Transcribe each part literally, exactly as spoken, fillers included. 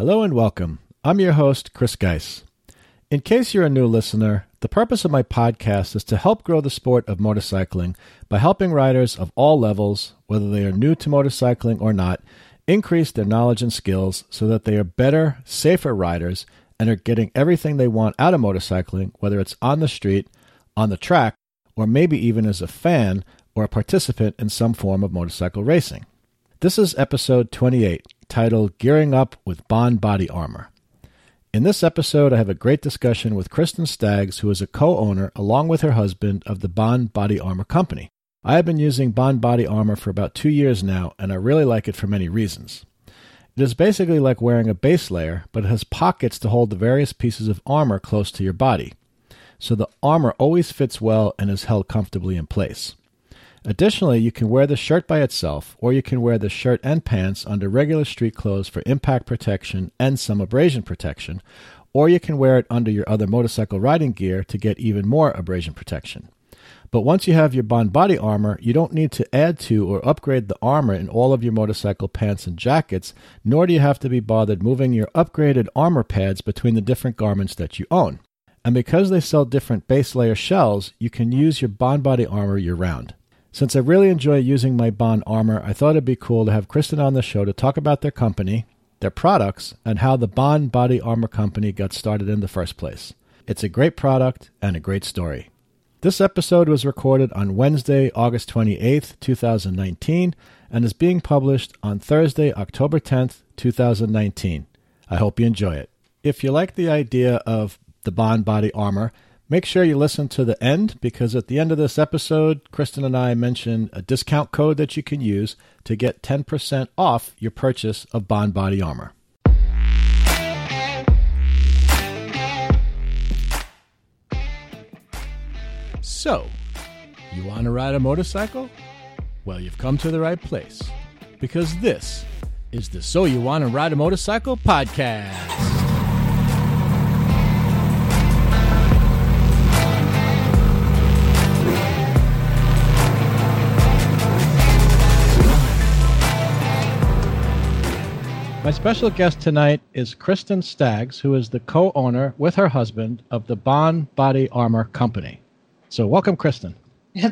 Hello and welcome. I'm your host, Chris Geis. In case you're a new listener, the purpose of my podcast is to help grow the sport of motorcycling by helping riders of all levels, whether they are new to motorcycling or not, increase their knowledge and skills so that they are better, safer riders and are getting everything they want out of motorcycling, whether it's on the street, on the track, or maybe even as a fan or a participant in some form of motorcycle racing. This is episode twenty-eight, titled Gearing Up with Bohn Body Armor. In this episode, I have a great discussion with Kristen Staggs, who is a co-owner, along with her husband, of the Bohn Body Armor company. I have been using Bohn Body Armor for about two years now, and I really like it for many reasons. It is basically like wearing a base layer, but it has pockets to hold the various pieces of armor close to your body, so the armor always fits well and is held comfortably in place. Additionally, you can wear the shirt by itself, or you can wear the shirt and pants under regular street clothes for impact protection and some abrasion protection, or you can wear it under your other motorcycle riding gear to get even more abrasion protection. But once you have your Bohn Body Armor, you don't need to add to or upgrade the armor in all of your motorcycle pants and jackets, nor do you have to be bothered moving your upgraded armor pads between the different garments that you own. And because they sell different base layer shells, you can use your Bohn Body Armor year-round. Since I really enjoy using my Bohn Armor, I thought it'd be cool to have Kristen on the show to talk about their company, their products, and how the Bohn Body Armor company got started in the first place. It's a great product and a great story. This episode was recorded on Wednesday, August twenty-eighth, two thousand nineteen, and is being published on Thursday, October tenth, two thousand nineteen. I hope you enjoy it. If you like the idea of the Bohn Body Armor, make sure you listen to the end, because at the end of this episode, Kristen and I mention a discount code that you can use to get ten percent off your purchase of Bohn Body Armor. So, you want to ride a motorcycle? Well, you've come to the right place, because this is the So You Want to Ride a Motorcycle podcast. My special guest tonight is Kristen Staggs, who is the co-owner with her husband of the Bohn Body Armor company. So welcome, Kristen.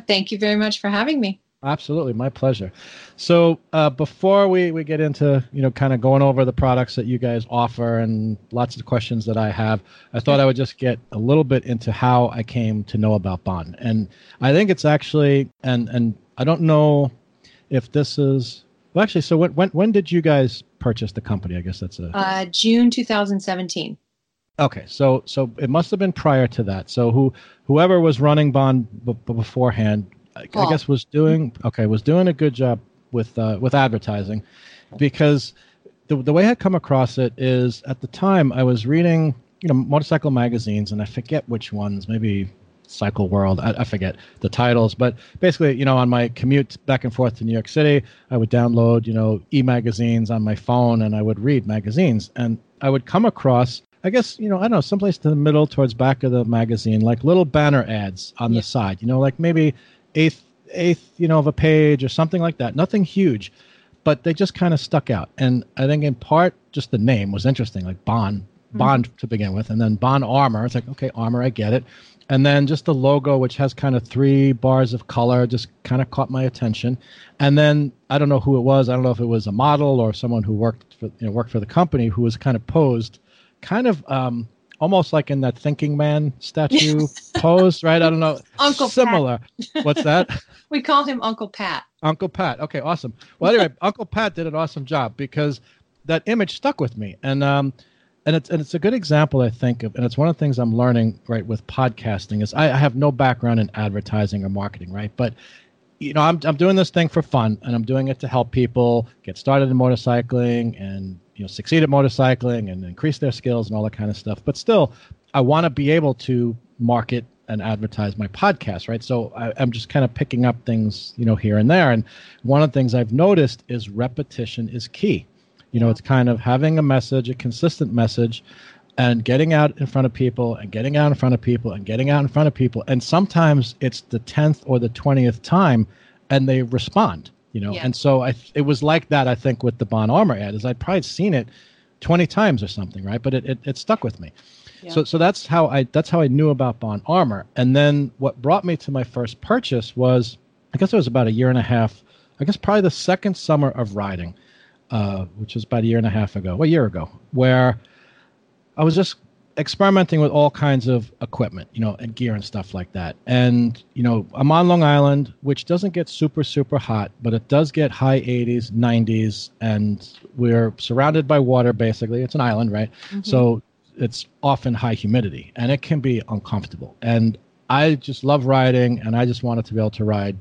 Thank you very much for having me. Absolutely. My pleasure. So uh, before we, we get into, you know, kind of going over the products that you guys offer and lots of questions that I have, I thought I would just get a little bit into how I came to know about Bohn. And I think it's actually, and, and I don't know if this is, well, actually, so when, when, when did you guys purchase the company? I guess that's a uh, June twenty seventeen. Okay, so so it must have been prior to that. So who whoever was running Bohn b- beforehand, Paul. I guess was doing okay was doing a good job with uh, with advertising, because the the way I come across it is at the time I was reading you know motorcycle magazines, and I forget which ones, maybe Cycle World, I, I forget the titles, but basically, you know, on my commute back and forth to New York City, I would download, you know, e-magazines on my phone, and I would read magazines, and I would come across, I guess, you know, I don't know, someplace to the middle towards back of the magazine, like little banner ads on yeah. the side, you know, like maybe eighth, eighth, you know, of a page or something like that. Nothing huge, but they just kind of stuck out. And I think in part, just the name was interesting, like Bohn, mm-hmm. Bohn to begin with, and then Bohn Armor. It's like, okay, armor, I get it. And then just the logo, which has kind of three bars of color, just kind of caught my attention. And then I don't know who it was. I don't know if it was a model or someone who worked for, you know, worked for the company, who was kind of posed, kind of um, almost like in that Thinking Man statue pose, right? I don't know. Uncle Similar. Pat. What's that? We call him Uncle Pat. Uncle Pat. Okay, awesome. Well, anyway, Uncle Pat did an awesome job, because that image stuck with me. And um And it's and it's a good example, I think, of, and it's one of the things I'm learning, right, with podcasting is I, I have no background in advertising or marketing, right? But, you know, I'm I'm doing this thing for fun, and I'm doing it to help people get started in motorcycling and, you know, succeed at motorcycling and increase their skills and all that kind of stuff. But still, I want to be able to market and advertise my podcast, right? So I, I'm just kind of picking up things, you know, here and there. And one of the things I've noticed is repetition is key. You know, it's kind of having a message, a consistent message, and getting out in front of people and getting out in front of people and getting out in front of people. And sometimes it's the tenth or the twentieth time and they respond, you know. Yeah. And so I, it was like that, I think, with the Bohn Armor ad, is I'd probably seen it twenty times or something, right? But it, it, it stuck with me. Yeah. So so that's how I that's how I knew about Bohn Armor. And then what brought me to my first purchase was, I guess it was about a year and a half, I guess probably the second summer of riding, uh, which was about a year and a half ago, well, a year ago, where I was just experimenting with all kinds of equipment, you know, and gear and stuff like that. And, you know, I'm on Long Island, which doesn't get super, super hot, but it does get high eighties, nineties, and we're surrounded by water, basically. It's an island, right? Mm-hmm. So it's often high humidity, and it can be uncomfortable. And I just love riding, and I just wanted to be able to ride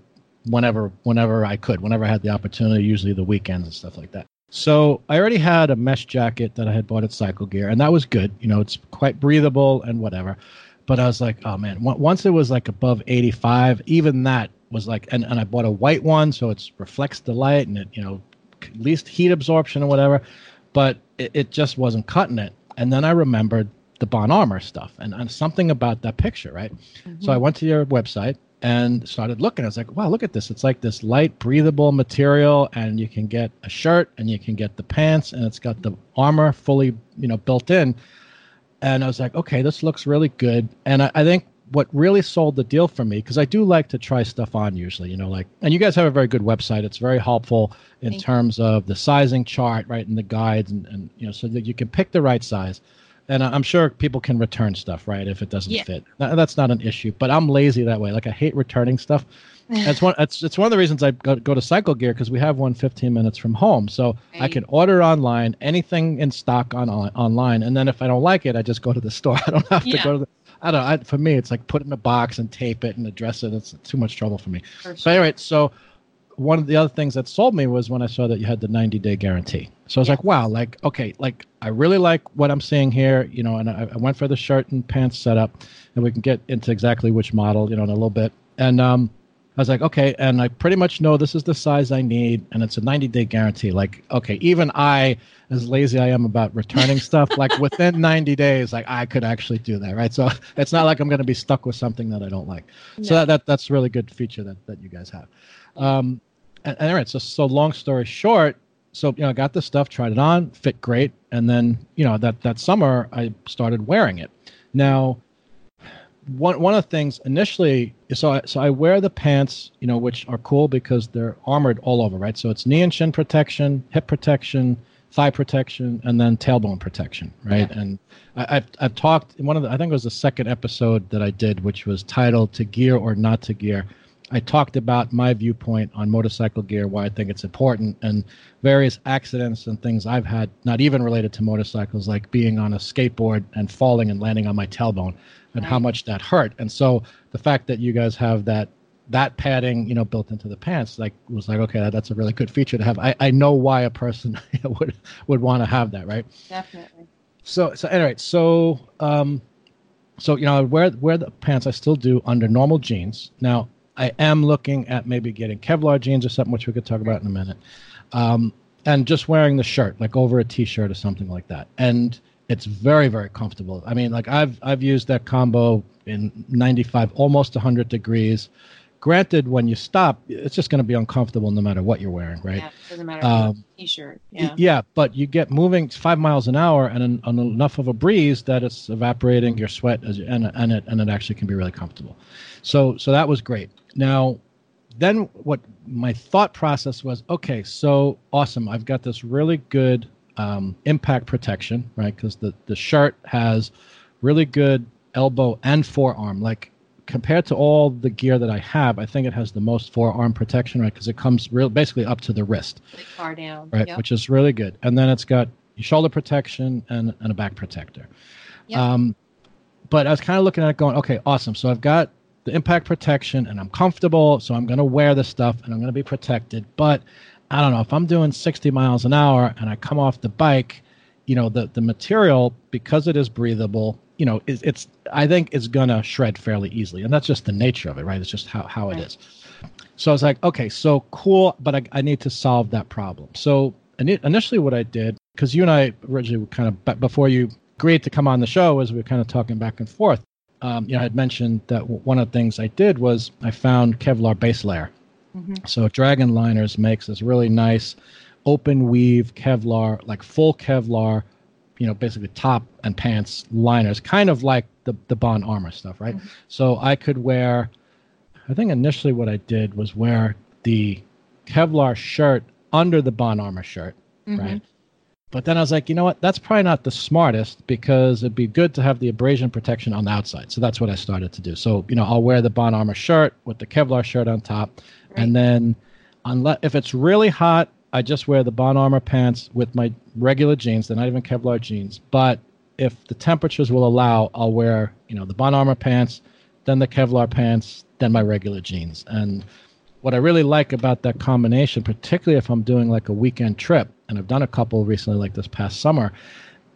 whenever whenever I could, whenever I had the opportunity, usually the weekends and stuff like that. So I already had a mesh jacket that I had bought at Cycle Gear, and that was good. You know, it's quite breathable and whatever. But I was like, oh, man, once it was like above eighty-five, even that was like, and, and I bought a white one, so it reflects the light and it, you know, at least heat absorption or whatever. But it, it just wasn't cutting it. And then I remembered the Bohn Armor stuff and, and something about that picture, right? Mm-hmm. So I went to your website and started looking. I was like, wow, look at this. It's like this light, breathable material, and you can get a shirt and you can get the pants, and it's got the armor fully, you know, built in. And I was like, okay, this looks really good. And I, I think what really sold the deal for me, because I do like to try stuff on usually, you know, like, and you guys have a very good website. It's very helpful in Thank terms you. Of the sizing chart, right, and the guides, and, and, you know, so that you can pick the right size. And I'm sure people can return stuff, right, if it doesn't yeah. fit. That's not an issue. But I'm lazy that way. Like, I hate returning stuff. It's one, it's, it's one of the reasons I go, go to Cycle Gear, because we have one fifteen minutes from home. So right. I can order online, anything in stock on, on online. And then if I don't like it, I just go to the store. I don't have yeah. to go to the – I don't know. I, for me, it's like put it in a box and tape it and address it. It's too much trouble for me. For sure. So anyway, so – one of the other things that sold me was when I saw that you had the ninety-day guarantee. So I was yeah. like, wow, like, okay, like, I really like what I'm seeing here, you know, and I, I went for the shirt and pants setup, and we can get into exactly which model, you know, in a little bit. And um, I was like, okay, and I pretty much know this is the size I need, and it's a ninety-day guarantee. Like, okay, even I, as lazy I am about returning stuff, like within ninety days, like I could actually do that, right? So it's not like I'm going to be stuck with something that I don't like. No. So that, that that's a really good feature that, that you guys have. Um, And, and all right, so so long story short, so you know, I got the stuff, tried it on, fit great, and then you know that that summer I started wearing it. Now, one one of the things initially, so I, so I wear the pants, you know, which are cool because they're armored all over, right? So it's knee and shin protection, hip protection, thigh protection, and then tailbone protection, right? Okay. And I, I've I've talked in one of the, I think it was the second episode that I did, which was titled "To Gear or Not to Gear." I talked about my viewpoint on motorcycle gear, why I think it's important, and various accidents and things I've had, not even related to motorcycles, like being on a skateboard and falling and landing on my tailbone and right. how much that hurt. And so the fact that you guys have that that padding, you know, built into the pants, like was like, okay, that, that's a really good feature to have. I, I know why a person would would want to have that, right? Definitely. So so anyway, so um so you know, I wear wear the pants I still do under normal jeans. Now I am looking at maybe getting Kevlar jeans or something, which we could talk about in a minute, um, and just wearing the shirt, like over a T-shirt or something like that. And it's very, very comfortable. I mean, like I've I've used that combo in ninety-five, almost one hundred degrees. Granted, when you stop, it's just going to be uncomfortable no matter what you're wearing, right? Yeah, doesn't matter um, T-shirt. Yeah. yeah, but you get moving five miles an hour and an, an enough of a breeze that it's evaporating your sweat, as, and and it and it actually can be really comfortable. So so that was great. Now, then what my thought process was, okay, so awesome. I've got this really good um, impact protection, right? Because the, the shirt has really good elbow and forearm. Like compared to all the gear that I have, I think it has the most forearm protection, right? Because it comes real basically up to the wrist. Like far down. Right, yep. Which is really good. And then it's got shoulder protection and, and a back protector. Yep. Um, but I was kind of looking at it going, okay, awesome. So I've got the impact protection and I'm comfortable, so I'm going to wear this stuff and I'm going to be protected. But I don't know, if I'm doing sixty miles an hour and I come off the bike, you know, the, the material, because it is breathable, you know, it, it's, I think it's going to shred fairly easily. And that's just the nature of it, right? It's just how, how right. it is. So I was like, okay, so cool, but I, I need to solve that problem. So initially what I did, because you and I originally were kind of, before you agreed to come on the show, as we were kind of talking back and forth, Um, you know, I had mentioned that w- one of the things I did was I found Kevlar base layer. Mm-hmm. So Dragon Liners makes this really nice open weave Kevlar, like full Kevlar you know, basically top and pants liners, kind of like the, the Bohn Armor stuff, right? Mm-hmm. So I could wear, I think initially what I did was wear the Kevlar shirt under the Bohn Armor shirt, mm-hmm. right? But then I was like, you know what? That's probably not the smartest, because it'd be good to have the abrasion protection on the outside. So that's what I started to do. So, you know, I'll wear the Bohn Armor shirt with the Kevlar shirt on top. Right. And then unless if it's really hot, I just wear the Bohn Armor pants with my regular jeans. They're not even Kevlar jeans. But if the temperatures will allow, I'll wear, you know, the Bohn Armor pants, then the Kevlar pants, then my regular jeans. And what I really like about that combination, particularly if I'm doing like a weekend trip, and I've done a couple recently like this past summer,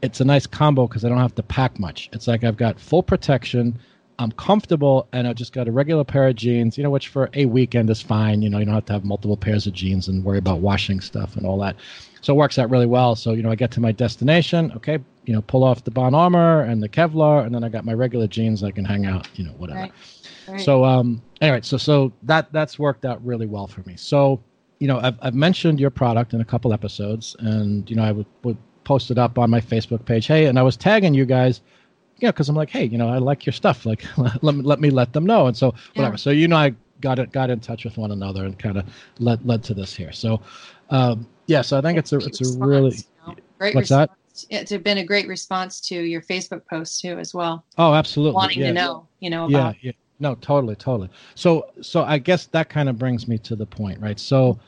it's a nice combo because I don't have to pack much. It's like I've got full protection, I'm comfortable, and I've just got a regular pair of jeans, you know, which for a weekend is fine. You know, you don't have to have multiple pairs of jeans and worry about washing stuff and all that. So it works out really well. So, you know, I get to my destination, okay, you know, pull off the Bohn Armor and the Kevlar, and then I got my regular jeans, I can hang out, you know, whatever. Right. Right. So, um, anyway, so so that that's worked out really well for me. So, you know, I've, I've mentioned your product in a couple episodes, and, you know, I would, would post it up on my Facebook page. Hey, and I was tagging you guys, you know, because I'm like, hey, you know, I like your stuff. Like, let me let me let them know. And so, whatever. Yeah. So, you know, I got it, got in touch with one another and kind of led led to this here. So, um, yeah, so I think it's a, it's a really, you know, great what's response. That? It's been a great response to your Facebook post, too, as well. Oh, absolutely. Wanting yeah. to know, you know, about yeah, yeah. No, totally, totally. So, so I guess that kind of brings me to the point, right? So,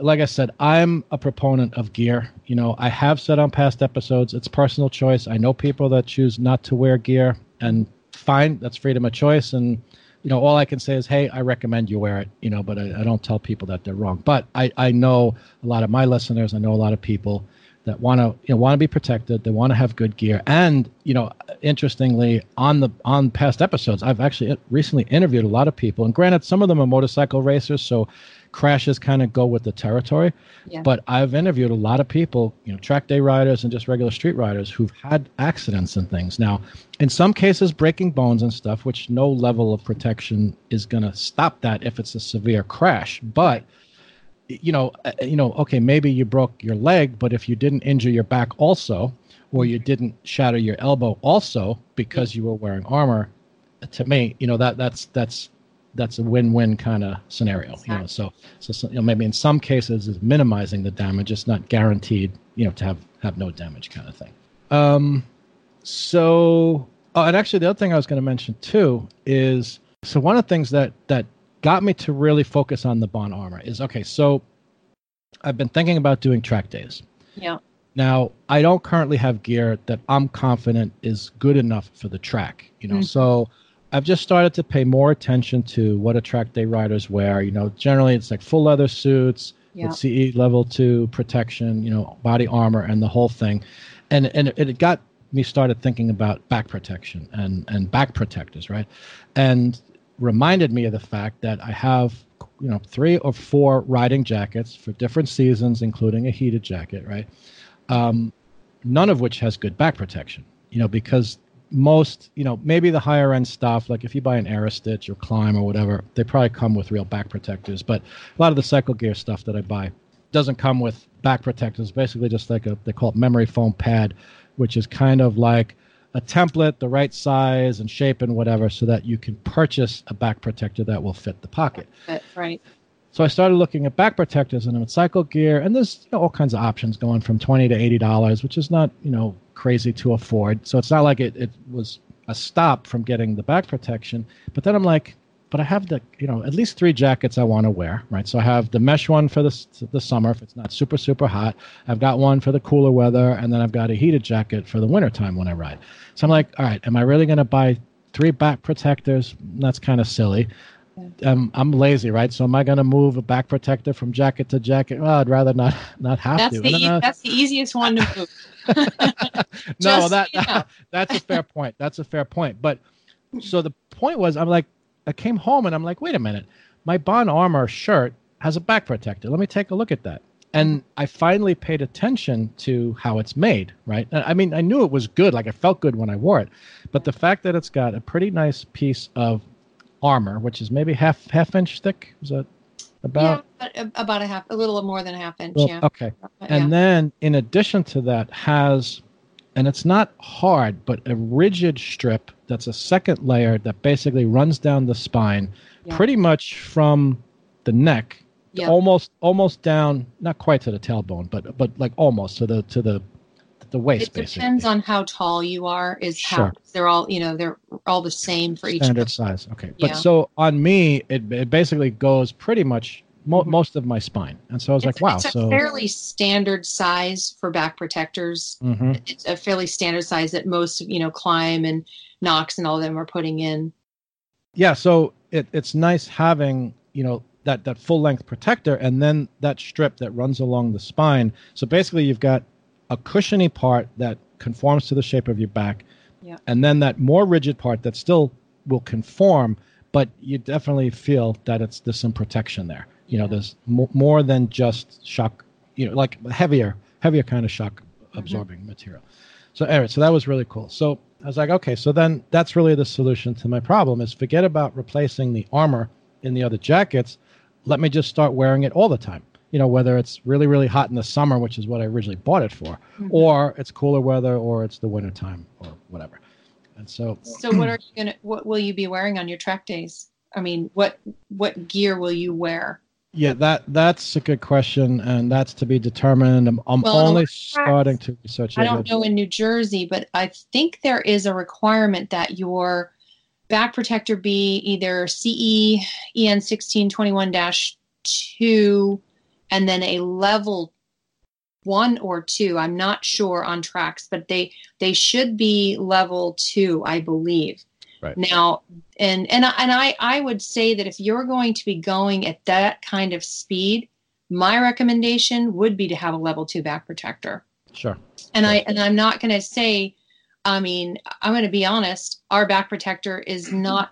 like I said, I'm a proponent of gear. You know, I have said on past episodes, it's personal choice. I know people that choose not to wear gear, and fine, that's freedom of choice. And, you know, all I can say is, hey, I recommend you wear it, you know, but I, I don't tell people that they're wrong. But I, I know a lot of my listeners, I know a lot of people that want to, you know, want to be protected. They want to have good gear. And, you know, interestingly, on the on past episodes, I've actually recently interviewed a lot of people. And granted, some of them are motorcycle racers, so crashes kind of go with the territory. Yeah. But I've interviewed a lot of people, you know, track day riders and just regular street riders who've had accidents and things. Now, in some cases, breaking bones and stuff, which no level of protection is going to stop that if it's a severe crash. But you know, you know, okay, maybe you broke your leg, but if you didn't injure your back also, or you didn't shatter your elbow also because you were wearing armor, to me, you know, that that's that's that's a win-win kind of scenario. Exactly. You know, so so you know, maybe in some cases it's minimizing the damage. It's not guaranteed, you know, to have have no damage kind of thing. Um, so oh, and actually the other thing I was going to mention too is, so one of the things that that got me to really focus on the Bohn Armor is, okay, so I've been thinking about doing track days. Yeah. Now, I don't currently have gear that I'm confident is good enough for the track, you know, mm-hmm. so I've just started to pay more attention to what a track day riders wear. You know, generally it's like full leather suits, yeah. with C E level two protection, you know, body armor and the whole thing. And and it, it got me started thinking about back protection and, and back protectors, right? And reminded me of the fact that I have, you know, three or four riding jackets for different seasons, including a heated jacket, right? Um, none of which has good back protection, you know, because most, you know, maybe the higher end stuff, like if you buy an Aerostich or Klim or whatever, they probably come with real back protectors. But a lot of the cycle gear stuff that I buy doesn't come with back protectors, basically just like a, they call it memory foam pad, which is kind of like a template, the right size and shape and whatever, so that you can purchase a back protector that will fit the pocket. That's right. So I started looking at back protectors and cycle gear, and there's, you know, all kinds of options going from twenty dollars to eighty dollars, which is not, you know, crazy to afford. So it's not like it, it was a stop from getting the back protection. But then I'm like, but I have the, you know, at least three jackets I want to wear, right? So I have the mesh one for the, the summer if it's not super, super hot. I've got one for the cooler weather, and then I've got a heated jacket for the wintertime when I ride. So I'm like, all right, am I really going to buy three back protectors? That's kind of silly. Um, I'm lazy, right? So am I going to move a back protector from jacket to jacket? Well, I'd rather not not have that's to. The e- that's the easiest one to move. no, that, that that's a fair point. That's a fair point. But so the point was, I'm like, I came home and I'm like, wait a minute, my Bohn Armor shirt has a back protector. Let me take a look at that. And I finally paid attention to how it's made, right? I mean, I knew it was good. Like, I felt good when I wore it. But the fact that it's got a pretty nice piece of armor, which is maybe half half inch thick, is that about? Yeah, about a half, a little more than a half inch, well, yeah. Okay. And yeah. then in addition to that has And it's not hard, but a rigid strip that's a second layer that basically runs down the spine, yeah. pretty much from the neck, yeah. almost almost down, not quite to the tailbone, but but like almost to the to the the waist. It basically depends on how tall you are. Is sure. how they're all you know they're all the same for each standard size. Okay, yeah. But so on me, it it basically goes pretty much. Mo- most of my spine. And so I was it's, like, wow. It's a so. fairly standard size for back protectors. Mm-hmm. It's a fairly standard size that most, you know, Klim and Knox and all of them are putting in. Yeah. So it, it's nice having, you know, that, that full length protector and then that strip that runs along the spine. So basically you've got a cushiony part that conforms to the shape of your back. Yeah. And then that more rigid part that still will conform, but you definitely feel that it's there's some protection there. You know, there's mo- more than just shock, you know, like heavier, heavier kind of shock absorbing mm-hmm. material. So anyway, so that was really cool. So I was like, okay, so then that's really the solution to my problem is forget about replacing the armor in the other jackets. Let me just start wearing it all the time. You know, whether it's really, really hot in the summer, which is what I originally bought it for, mm-hmm. or it's cooler weather, or it's the winter time or whatever. And so, so what are you going to, what will you be wearing on your track days? I mean, what, what gear will you wear? Yeah, that that's a good question, and that's to be determined. I'm, I'm well, only starting to research. I don't know in New Jersey, but I think there is a requirement that your back protector be either C E E N sixteen twenty-one dash two and then a level one or two. I'm not sure on tracks, but they they should be level two, I believe. Right. Now, and and and I, I would say that if you're going to be going at that kind of speed, my recommendation would be to have a level two back protector. Sure. And sure. I and I'm not going to say, I mean, I'm going to be honest. Our back protector is not.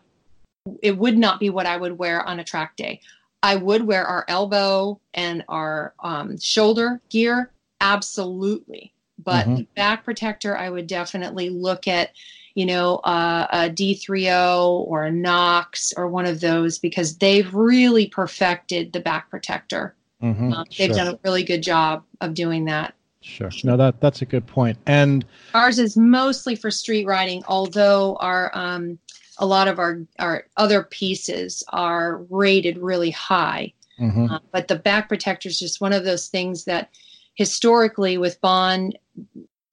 It would not be what I would wear on a track day. I would wear our elbow and our um, shoulder gear absolutely, but mm-hmm. the back protector I would definitely look at. You know, uh, a D three O or a Knox or one of those because they've really perfected the back protector. Mm-hmm, um, they've sure. done a really good job of doing that. Sure. No, that that's a good point. And ours is mostly for street riding, although our um, a lot of our, our other pieces are rated really high. Mm-hmm. Uh, but the back protector is just one of those things that historically with Bohn.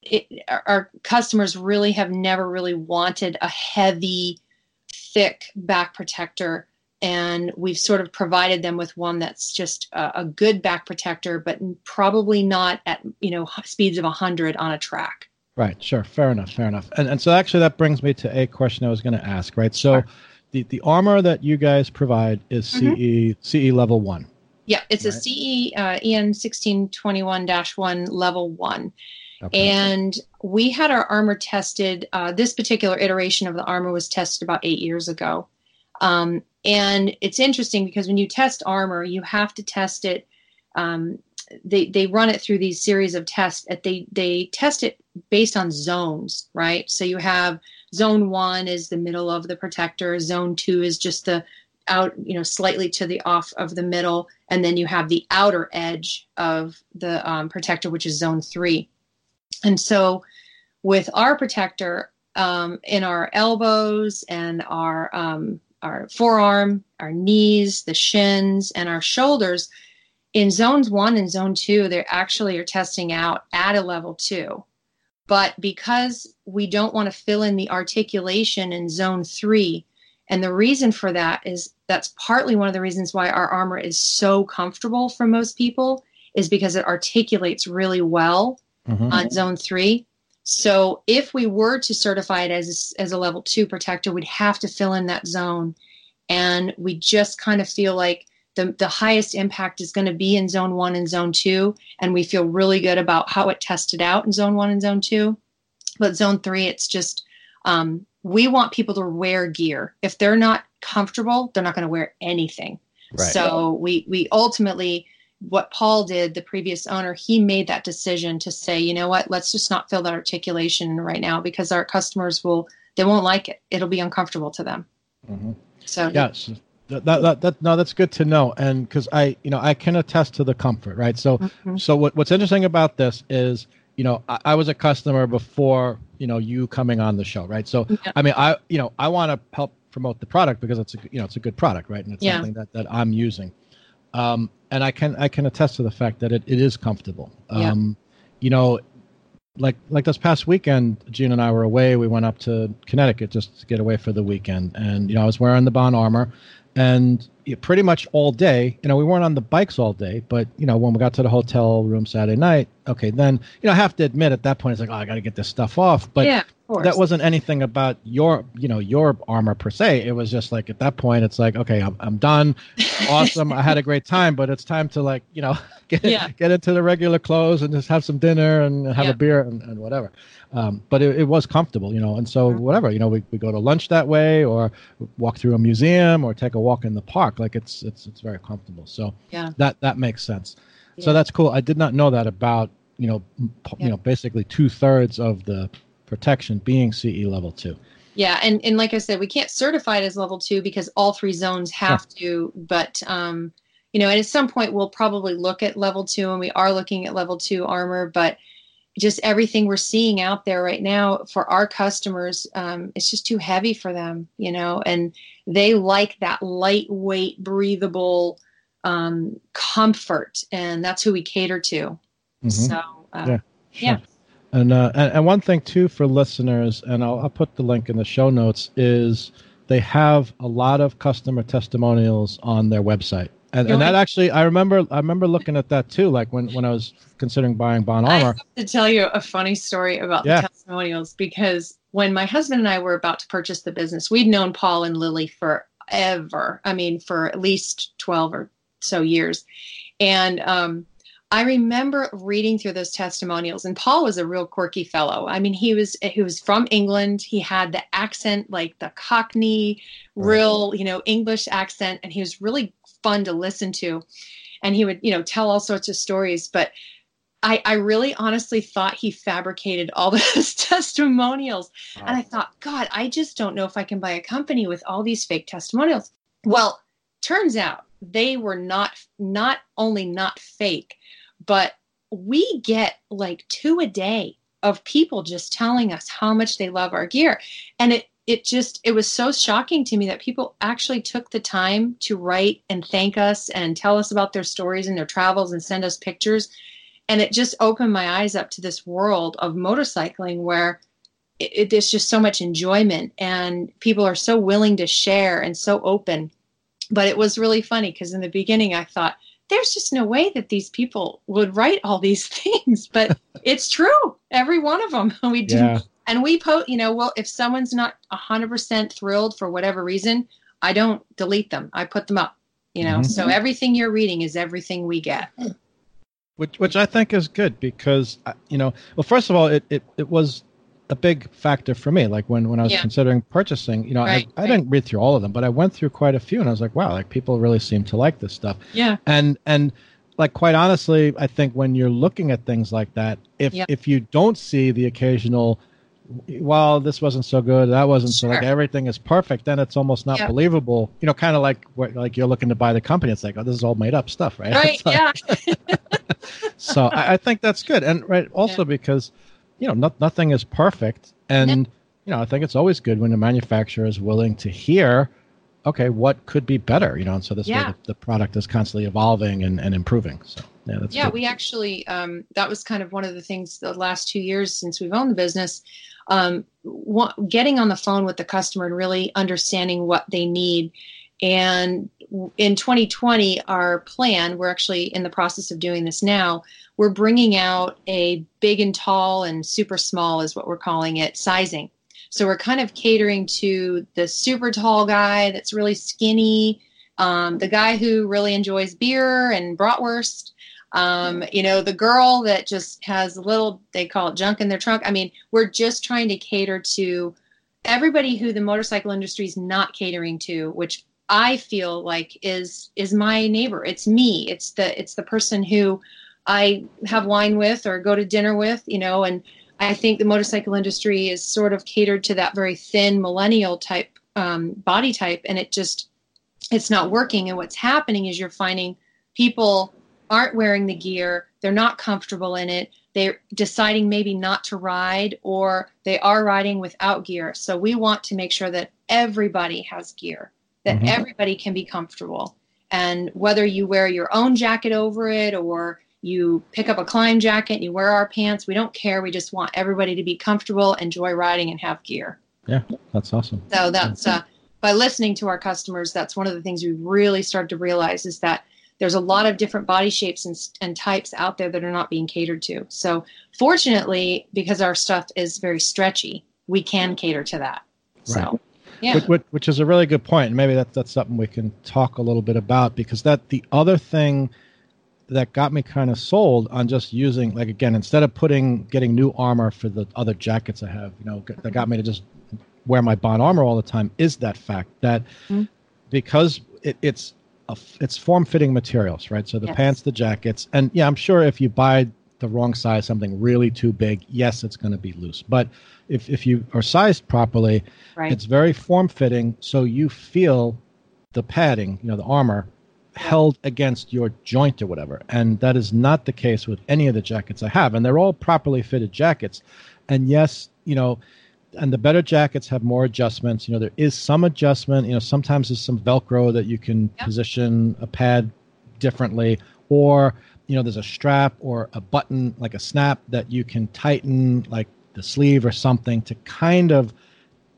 It, our customers really have never really wanted a heavy, thick back protector, and we've sort of provided them with one that's just a, a good back protector, but probably not at, you know, speeds of one hundred on a track. Right. Sure. Fair enough. Fair enough. And and so actually that brings me to a question I was going to ask, right? So sure. the, the armor that you guys provide is mm-hmm. C E, C E level one. Yeah. It's right? a C E, uh, E N sixteen twenty-one dash one level one. Okay. And we had our armor tested. Uh, this particular iteration of the armor was tested about eight years ago. Um, and it's interesting because when you test armor, you have to test it. Um, they they run it through these series of tests. At they they test it based on zones, right? So you have zone one is the middle of the protector. Zone two is just the out, you know, slightly to the off of the middle. And then you have the outer edge of the um, protector, which is zone three. And so with our protector, um, in our elbows and our um, our forearm, our knees, the shins, and our shoulders, in zones one and zone two, they actually are testing out at a level two. But because we don't want to fill in the articulation in zone three, and the reason for that is that's partly one of the reasons why our armor is so comfortable for most people is because it articulates really well. Mm-hmm. On zone three. So if we were to certify it as, as a level two protector, we'd have to fill in that zone. And we just kind of feel like the, the highest impact is going to be in zone one and zone two. And we feel really good about how it tested out in zone one and zone two. But zone three, it's just, um, we want people to wear gear. If they're not comfortable, they're not going to wear anything. Right. So we, we ultimately... What Paul did, the previous owner, he made that decision to say, you know what, let's just not fill that articulation right now because our customers will, they won't like it. It'll be uncomfortable to them. Mm-hmm. So yes, that, that, that, no, that's good to know. And cause I, you know, I can attest to the comfort, right? So, mm-hmm. so what, what's interesting about this is you know, I, I was a customer before, you know, you coming on the show, right? So, yeah. I mean, I, you know, I want to help promote the product because it's a, you know, it's a good product, right? And it's yeah. something that, that I'm using. Um, and I can, I can attest to the fact that it, it is comfortable. Um, yeah. You know, like, like this past weekend, Gene and I were away. We went up to Connecticut just to get away for the weekend. And, you know, I was wearing the Bohn armor and pretty much all day, you know, we weren't on the bikes all day, but, you know, when we got to the hotel room Saturday night, okay, then, you know, I have to admit at that point, it's like, oh, I got to get this stuff off. But yeah, of course. That wasn't anything about your, you know, your armor per se. It was just like, at that point, it's like, okay, I'm, I'm done. Awesome. I had a great time, but it's time to like, you know, get, yeah. get into the regular clothes and just have some dinner and have yeah. a beer and, and whatever. Um, but it, it was comfortable, you know, and so mm-hmm. whatever, you know, we, we go to lunch that way or walk through a museum or take a walk in the park. Like it's, it's, it's very comfortable. So yeah. that, that makes sense. Yeah. So that's cool. I did not know that about, you know, yeah. you know, basically two thirds of the protection being C E level two. Yeah. And, and like I said, we can't certify it as level two because all three zones have yeah. to, but, um, you know, and at some point we'll probably look at level two, and we are looking at level two armor, but just everything we're seeing out there right now for our customers, um, it's just too heavy for them, you know, and they like that lightweight, breathable um, comfort, and that's who we cater to. Mm-hmm. So, uh, yeah. yeah. And, uh, and and one thing, too, for listeners, and I'll, I'll put the link in the show notes, is they have a lot of customer testimonials on their website. And, and that actually, I remember, I remember looking at that too. Like when, when I was considering buying Bohn armor. I have to tell you a funny story about yeah. the testimonials, because when my husband and I were about to purchase the business, we'd known Paul and Lily forever. I mean, for at least twelve or so years. And um, I remember reading through those testimonials, and Paul was a real quirky fellow. I mean, he was, he was from England. He had the accent, like the Cockney, right. real, you know, English accent. And he was really fun to listen to, and he would, you know, tell all sorts of stories, but I, I really honestly thought he fabricated all those testimonials. Wow. And I thought, God, I just don't know if I can buy a company with all these fake testimonials. Well, turns out they were not, not only not fake, but we get like two a day of people just telling us how much they love our gear. And it, It just, it was so shocking to me that people actually took the time to write and thank us and tell us about their stories and their travels and send us pictures. And it just opened my eyes up to this world of motorcycling where it, it, there's just so much enjoyment and people are so willing to share and so open. But it was really funny because in the beginning I thought, there's just no way that these people would write all these things. But it's true. Every one of them. We do. Yeah. And we post, you know, well, if someone's not one hundred percent thrilled for whatever reason, I don't delete them. I put them up, you know. Mm-hmm. So everything you're reading is everything we get. Which which I think is good because, you know, well, first of all, it, it, it was a big factor for me. Like when, when I was yeah. considering purchasing, you know, right, I, I right. didn't read through all of them, but I went through quite a few and I was like, wow, like people really seem to like this stuff. Yeah. And, and, like, quite honestly, I think when you're looking at things like that, if yeah. if you don't see the occasional, well, this wasn't so good, that wasn't sure. so, like, everything is perfect, then it's almost not yeah. believable. You know, kind of like like you're looking to buy the company. It's like, oh, this is all made up stuff, right? Right, like, yeah. So I, I think that's good. And, right, also yeah. because, you know, not, nothing is perfect. And, yeah. you know, I think it's always good when a manufacturer is willing to hear, okay, what could be better, you know? And so this yeah. way the, the product is constantly evolving and, and improving. So, yeah, that's Yeah, good. We actually, um, that was kind of one of the things the last two years since we've owned the business, Um, getting on the phone with the customer and really understanding what they need. And in twenty twenty, our plan, we're actually in the process of doing this now, we're bringing out a big and tall and super small is what we're calling it, sizing. So we're kind of catering to the super tall guy that's really skinny, um, the guy who really enjoys beer and bratwurst. Um, you know, the girl that just has a little, they call it junk in their trunk. I mean, we're just trying to cater to everybody who the motorcycle industry is not catering to, which I feel like is, is my neighbor. It's me. It's the, it's the person who I have wine with or go to dinner with, you know, and I think the motorcycle industry is sort of catered to that very thin millennial type, um, body type. And it just, it's not working. And what's happening is you're finding people aren't wearing the gear, they're not comfortable in it, they're deciding maybe not to ride, or they are riding without gear. So we want to make sure that everybody has gear, that mm-hmm. everybody can be comfortable. And whether you wear your own jacket over it or you pick up a climb jacket and you wear our pants, we don't care. We just want everybody to be comfortable, enjoy riding, and have gear. Yeah, that's awesome. So that's uh, by listening to our customers, that's one of the things we really started to realize is that there's a lot of different body shapes and, and types out there that are not being catered to. So fortunately, because our stuff is very stretchy, we can cater to that. So. Right. Yeah. Which, which is a really good point. And maybe that, that's something we can talk a little bit about, because that the other thing that got me kind of sold on just using, like, again, instead of putting getting new armor for the other jackets I have, you know, that got me to just wear my Bohn armor all the time is that fact that mm-hmm. because it, it's a, it's form-fitting materials, right? So the yes. pants, the jackets, and yeah, I'm sure if you buy the wrong size, something really too big, yes, it's going to be loose. But if, if you are sized properly, right. it's very form-fitting, so you feel the padding, you know, the armor yeah. held against your joint or whatever. And that is not the case with any of the jackets I have. And they're all properly fitted jackets. And yes, you know, and the better jackets have more adjustments. You know, there is some adjustment. You know, sometimes there's some Velcro that you can yeah. position a pad differently, or you know, there's a strap or a button, like a snap, that you can tighten, like the sleeve or something, to kind of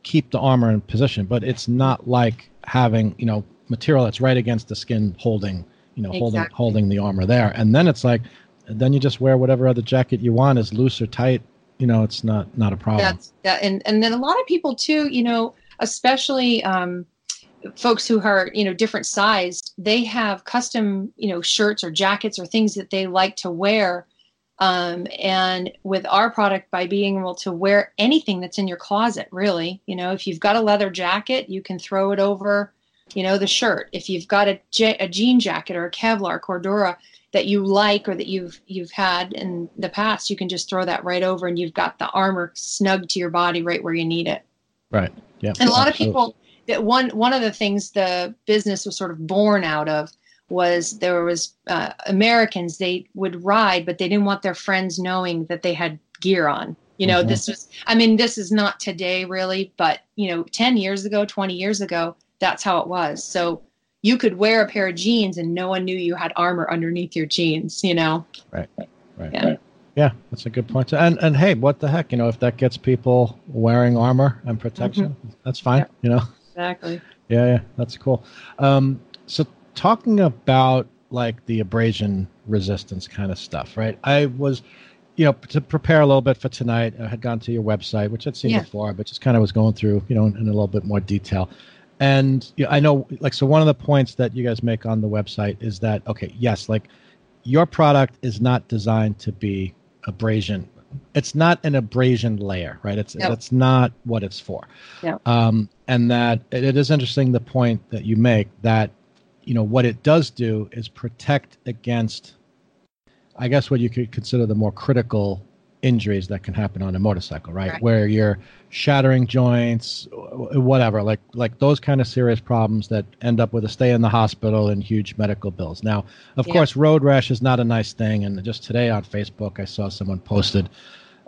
keep the armor in position. But it's not like having, you know, material that's right against the skin holding, you know, exactly. holding holding the armor there. And then it's like, then you just wear whatever other jacket you want is loose or tight. You know, it's not not a problem. That's, that, and, and then a lot of people, too, you know, especially um, folks who are, you know, different sized, they have custom, you know, shirts or jackets or things that they like to wear. Um, and with our product, by being able to wear anything that's in your closet, really, you know, if you've got a leather jacket, you can throw it over, you know, the shirt. If you've got a, je- a jean jacket or a Kevlar, Cordura that you like, or that you've, you've had in the past, you can just throw that right over and you've got the armor snug to your body right where you need it. Right. Yeah. And a lot absolutely. of people, that one one of the things the business was sort of born out of was there was uh, Americans, they would ride, but they didn't want their friends knowing that they had gear on. You know, mm-hmm. this was, I mean, this is not today really, but, you know, ten years ago, twenty years ago, that's how it was. So you could wear a pair of jeans and no one knew you had armor underneath your jeans, you know? Right, right, yeah. right. Yeah, that's a good point. And and hey, what the heck, you know, if that gets people wearing armor and protection, mm-hmm. that's fine, yeah. you know? Exactly. Yeah, yeah, that's cool. Um, so talking about like the abrasion resistance kind of stuff, right? I was, you know, to prepare a little bit for tonight, I had gone to your website, which I'd seen yeah. before, but just kind of was going through, you know, in, in a little bit more detail. And you know, I know, like, so one of the points that you guys make on the website is that, okay, yes, like your product is not designed to be abrasion. It's not an abrasion layer, right? It's no. That's not what it's for. No. Um, and that it, it is interesting, the point that you make that, you know, what it does do is protect against, I guess, what you could consider the more critical injuries that can happen on a motorcycle, right? right. Where you're shattering joints, whatever, like like those kind of serious problems that end up with a stay in the hospital and huge medical bills. Now, of yeah. course, road rash is not a nice thing. And just today on Facebook, I saw someone posted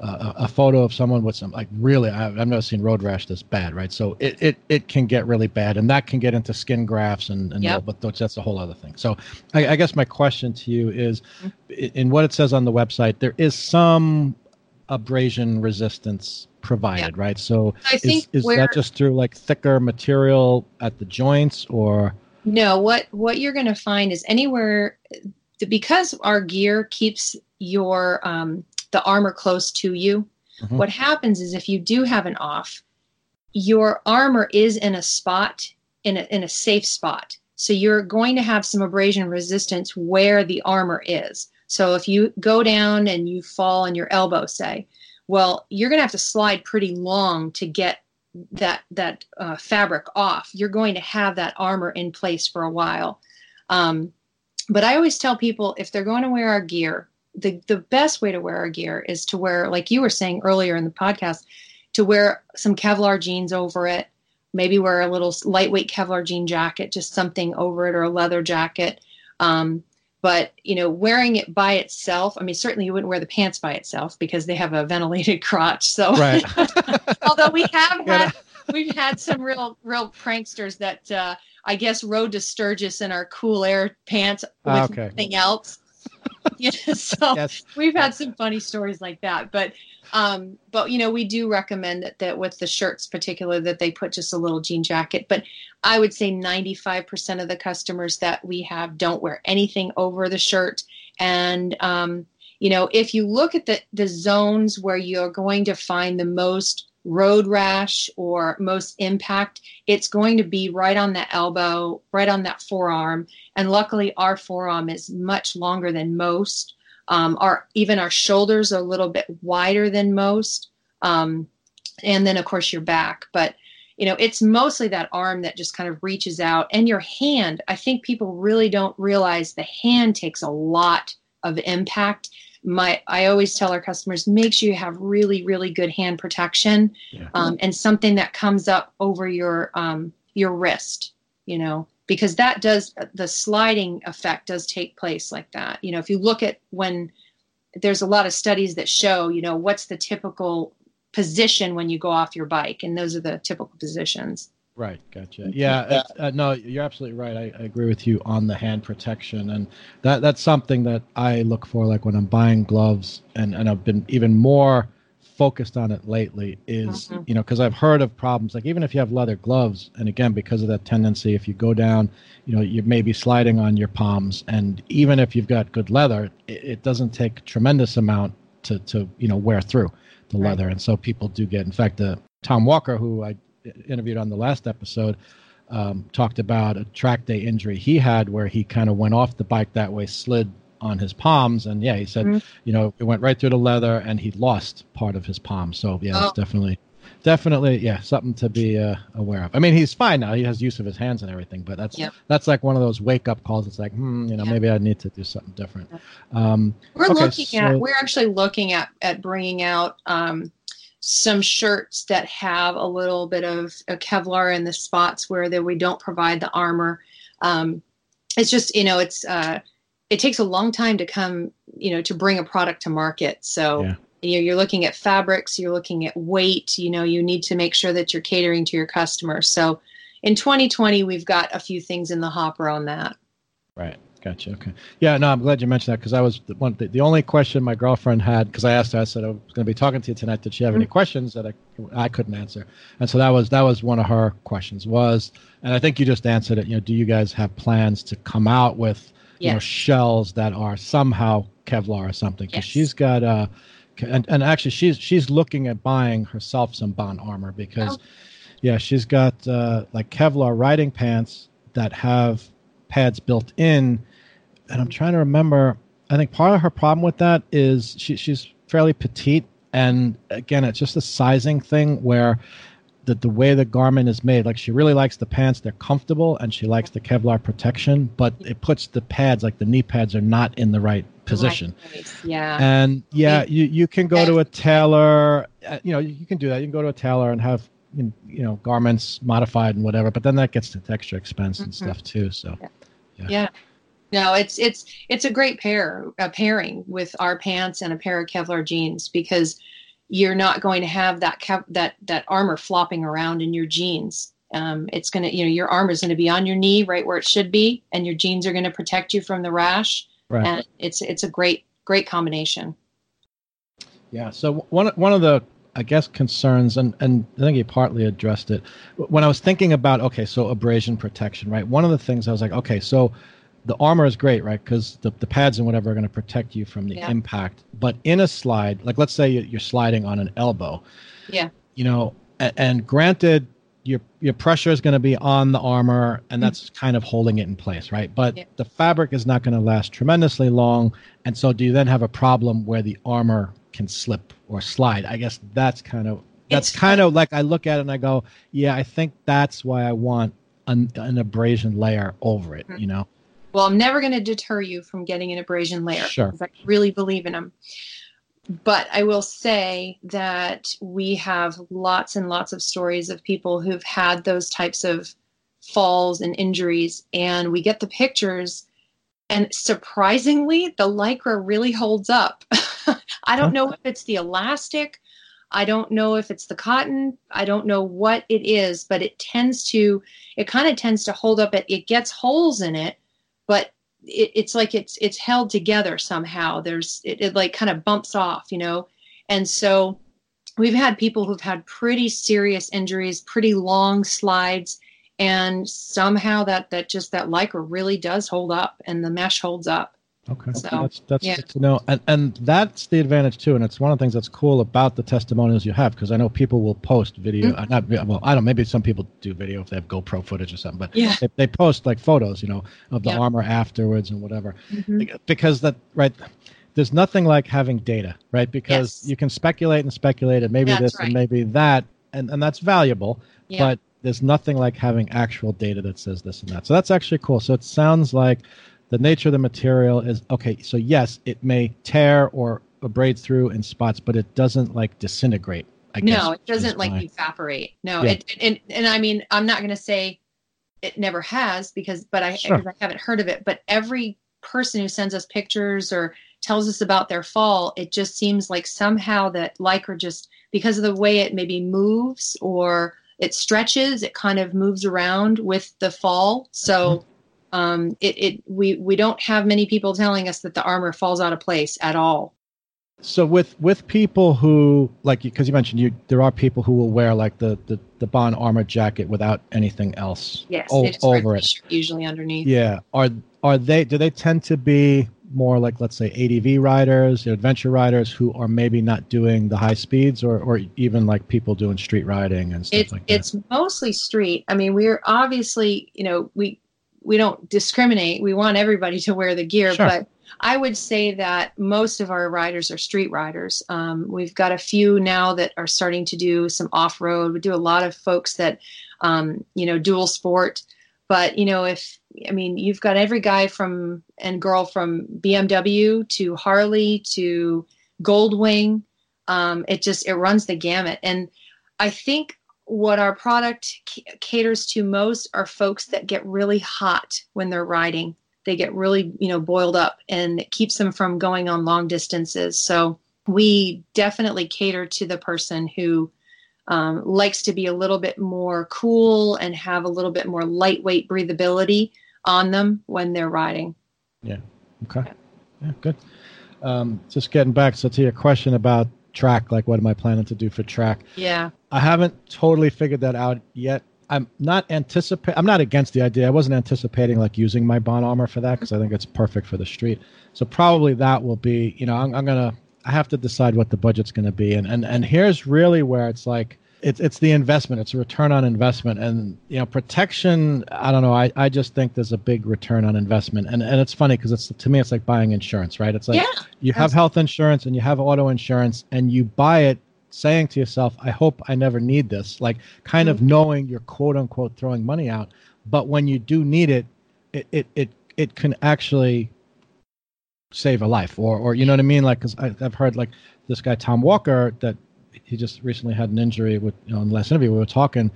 uh, a photo of someone with some, like, really, I've never seen road rash this bad, right? So it it, it can get really bad, and that can get into skin grafts and, and yep. but that's a whole other thing. So I, I guess my question to you is, in what it says on the website, there is some abrasion resistance provided, yeah. right? So I think is, is that just through like thicker material at the joints, or? No, what, what you're going to find is anywhere, because our gear keeps your um, the armor close to you, mm-hmm. what happens is if you do have an off, your armor is in a spot, in a, in a safe spot. So you're going to have some abrasion resistance where the armor is. So if you go down and you fall on your elbow, say, well, you're going to have to slide pretty long to get that that uh, fabric off. You're going to have that armor in place for a while. Um, but I always tell people, if they're going to wear our gear, the, the best way to wear our gear is to wear, like you were saying earlier in the podcast, to wear some Kevlar jeans over it, maybe wear a little lightweight Kevlar jean jacket, just something over it, or a leather jacket. Um, But, you know, wearing it by itself, I mean, certainly you wouldn't wear the pants by itself because they have a ventilated crotch. So, right. Although we have had, we've had some real, real pranksters that uh, I guess rode to Sturgis in our cool air pants with ah, okay. nothing else. Yeah, so yes. we've had some funny stories like that. But, um, but you know, we do recommend that, that with the shirts particularly that they put just a little jean jacket. But I would say ninety-five percent of the customers that we have don't wear anything over the shirt. And, um, you know, if you look at the, the zones where you're going to find the most road rash or most impact, it's going to be right on the elbow, right on that forearm. And luckily our forearm is much longer than most. Um, our, even our shoulders are a little bit wider than most. Um, and then of course your back, but you know, it's mostly that arm that just kind of reaches out, and your hand. I think people really don't realize the hand takes a lot of impact. My, I always tell our customers, make sure you have really, really good hand protection, yeah. um, and something that comes up over your um, your wrist, you know, because that does, the sliding effect does take place like that. You know, if you look at when there's a lot of studies that show, you know, what's the typical position when you go off your bike, and those are the typical positions. Right. Gotcha. Yeah. Uh, no, you're absolutely right. I, I agree with you on the hand protection. And that that's something that I look for, like when I'm buying gloves, and, and I've been even more focused on it lately is, mm-hmm. you know, because I've heard of problems, like even if you have leather gloves, and again, because of that tendency, if you go down, you know, you may be sliding on your palms. And even if you've got good leather, it, it doesn't take a tremendous amount to, to, you know, wear through the right. leather. And so people do get, in fact, uh, Tom Walker, who I interviewed on the last episode, um, talked about a track day injury he had where he kind of went off the bike that way, slid on his palms. And yeah, he said, mm-hmm. you know, it went right through the leather and he lost part of his palm. So yeah, oh. it's definitely, definitely, yeah, something to be uh, aware of. I mean, he's fine now. He has use of his hands and everything, but that's, yep. that's like one of those wake up calls. It's like, hmm, you know, yeah. maybe I need to do something different. Um, we're okay, looking so, at, we're actually looking at, at bringing out, um, some shirts that have a little bit of a Kevlar in the spots where that we don't provide the armor. Um, it's just, you know, it's, uh, it takes a long time to come, you know, to bring a product to market. So yeah. you know, you're looking at fabrics, you're looking at weight, you know, you need to make sure that you're catering to your customers. So in twenty twenty, we've got a few things in the hopper on that. Right. Gotcha. Okay. Yeah. No, I'm glad you mentioned that, because I was the one. The, the only question my girlfriend had, because I asked her, I said I was going to be talking to you tonight. Did she have mm-hmm. any questions that I I couldn't answer? And so that was that was one of her questions was, and I think you just answered it. You know, do you guys have plans to come out with yes. you know shells that are somehow Kevlar or something? Because yes. she's got uh, and and actually she's she's looking at buying herself some Bohn armor because, oh. yeah, she's got uh, like Kevlar riding pants that have pads built in. And I'm trying to remember, I think part of her problem with that is she, she's fairly petite. And again, it's just a sizing thing where the, the way the garment is made, like she really likes the pants, they're comfortable, and she likes the Kevlar protection, but it puts the pads, like the knee pads are not in the right position. Right. Yeah. And yeah, you, you can go to a tailor, you know, you can do that. You can go to a tailor and have, you know, garments modified and whatever, but then that gets to extra expense and mm-hmm. stuff too. So yeah. yeah. yeah. No, it's it's it's a great pair, a pairing with our pants and a pair of Kevlar jeans, because you're not going to have that kev, that that armor flopping around in your jeans. Um, it's gonna, you know, your armor is going to be on your knee, right where it should be, and your jeans are going to protect you from the rash. Right. And it's it's a great great combination. Yeah. So one one of the I guess concerns, and and I think you partly addressed it when I was thinking about okay, so abrasion protection, right? One of the things I was like, okay, so. The armor is great, right? Because the, the pads and whatever are going to protect you from the yeah. impact. But in a slide, like let's say you're sliding on an elbow, yeah, you know, and, and granted your your pressure is going to be on the armor, and that's mm-hmm. kind of holding it in place, right? But yeah. the fabric is not going to last tremendously long, and so do you then have a problem where the armor can slip or slide? I guess that's kind of that's it's kind fun. of like I look at it and I go, yeah, I think that's why I want an, an abrasion layer over it, mm-hmm. you know. Well, I'm never going to deter you from getting an abrasion layer. Sure. Because I really believe in them. But I will say that we have lots and lots of stories of people who've had those types of falls and injuries. And we get the pictures And surprisingly, the Lycra really holds up. I don't know if it's the elastic. I don't know if it's the cotton. I don't know what it is, but it tends to, it kind of tends to hold up. It, it gets holes in it, but it, it's like it's it's held together somehow. There's, it, it like kind of bumps off, you know? And so we've had people who've had pretty serious injuries, pretty long slides, and somehow that, that just that Lycra really does hold up, and the mesh holds up. Okay, so that's that's yeah. good to know, and and that's the advantage too, and it's one of the things that's cool about the testimonials you have, because I know people will post video, mm-hmm. not well, I don't, maybe some people do video if they have GoPro footage or something, but yeah. they, they post like photos, you know, of the yeah. armor afterwards and whatever, mm-hmm. because that right. There's nothing like having data, right? Because yes. you can speculate and speculate, and maybe that's this right. and maybe that, and, and that's valuable, yeah. but there's nothing like having actual data that says this and that. So that's actually cool. So it sounds like the nature of the material is, okay, so yes, it may tear or abrade through in spots, but it doesn't like disintegrate, I no, guess. No, it doesn't like my... evaporate. No, yeah. it, it, and, and I mean, I'm not going to say it never has, because, but I, sure. I haven't heard of it, but every person who sends us pictures or tells us about their fall, it just seems like somehow that Lycra just, because of the way it maybe moves or it stretches, it kind of moves around with the fall. So um, it, it we we don't have many people telling us that the armor falls out of place at all. So with with people who, like, because you mentioned, you there are people who will wear like the the, the Bohn armor jacket without anything else yes, o- over it. Usually underneath. Yeah. Are are they, do they tend to be more like, let's say, A D V riders, adventure riders who are maybe not doing the high speeds, or, or even like people doing street riding and stuff it, like that? It's mostly street. I mean, we're obviously, you know, we we don't discriminate. We want everybody to wear the gear, sure. but I would say that most of our riders are street riders. Um, we've got a few now that are starting to do some off-road. We do a lot of folks that, um, you know, dual sport. But, you know, if, I mean, you've got every guy from and girl from B M W to Harley to Goldwing. Um, it just, it runs the gamut. And I think what our product c- caters to most are folks that get really hot when they're riding. They get really, you know, boiled up, and it keeps them from going on long distances. So we definitely cater to the person who Um, likes to be a little bit more cool and have a little bit more lightweight breathability on them when they're riding. Yeah. Okay. Yeah, yeah good. Um, just getting back so to your question about track, like what am I planning to do for track? Yeah. I haven't totally figured that out yet. I'm not anticipating, I'm not against the idea. I wasn't anticipating like using my Bohn armor for that, because I think it's perfect for the street. So probably that will be, you know, I'm, I'm going to, I have to decide what the budget's going to be. And, and and here's really where it's like, it's it's the investment. It's a return on investment. And, you know, protection, I don't know. I, I just think there's a big return on investment. And and it's funny because it's, to me, it's like buying insurance, right? It's like yeah, you have absolutely. health insurance and you have auto insurance, and you buy it saying to yourself, I hope I never need this. Like kind mm-hmm. of knowing you're quote unquote throwing money out. But when you do need it, it it it, it can actually save a life, or, or you know what I mean? Like, because I've heard like this guy, Tom Walker, that he just recently had an injury with, you know, in the last interview we were talking,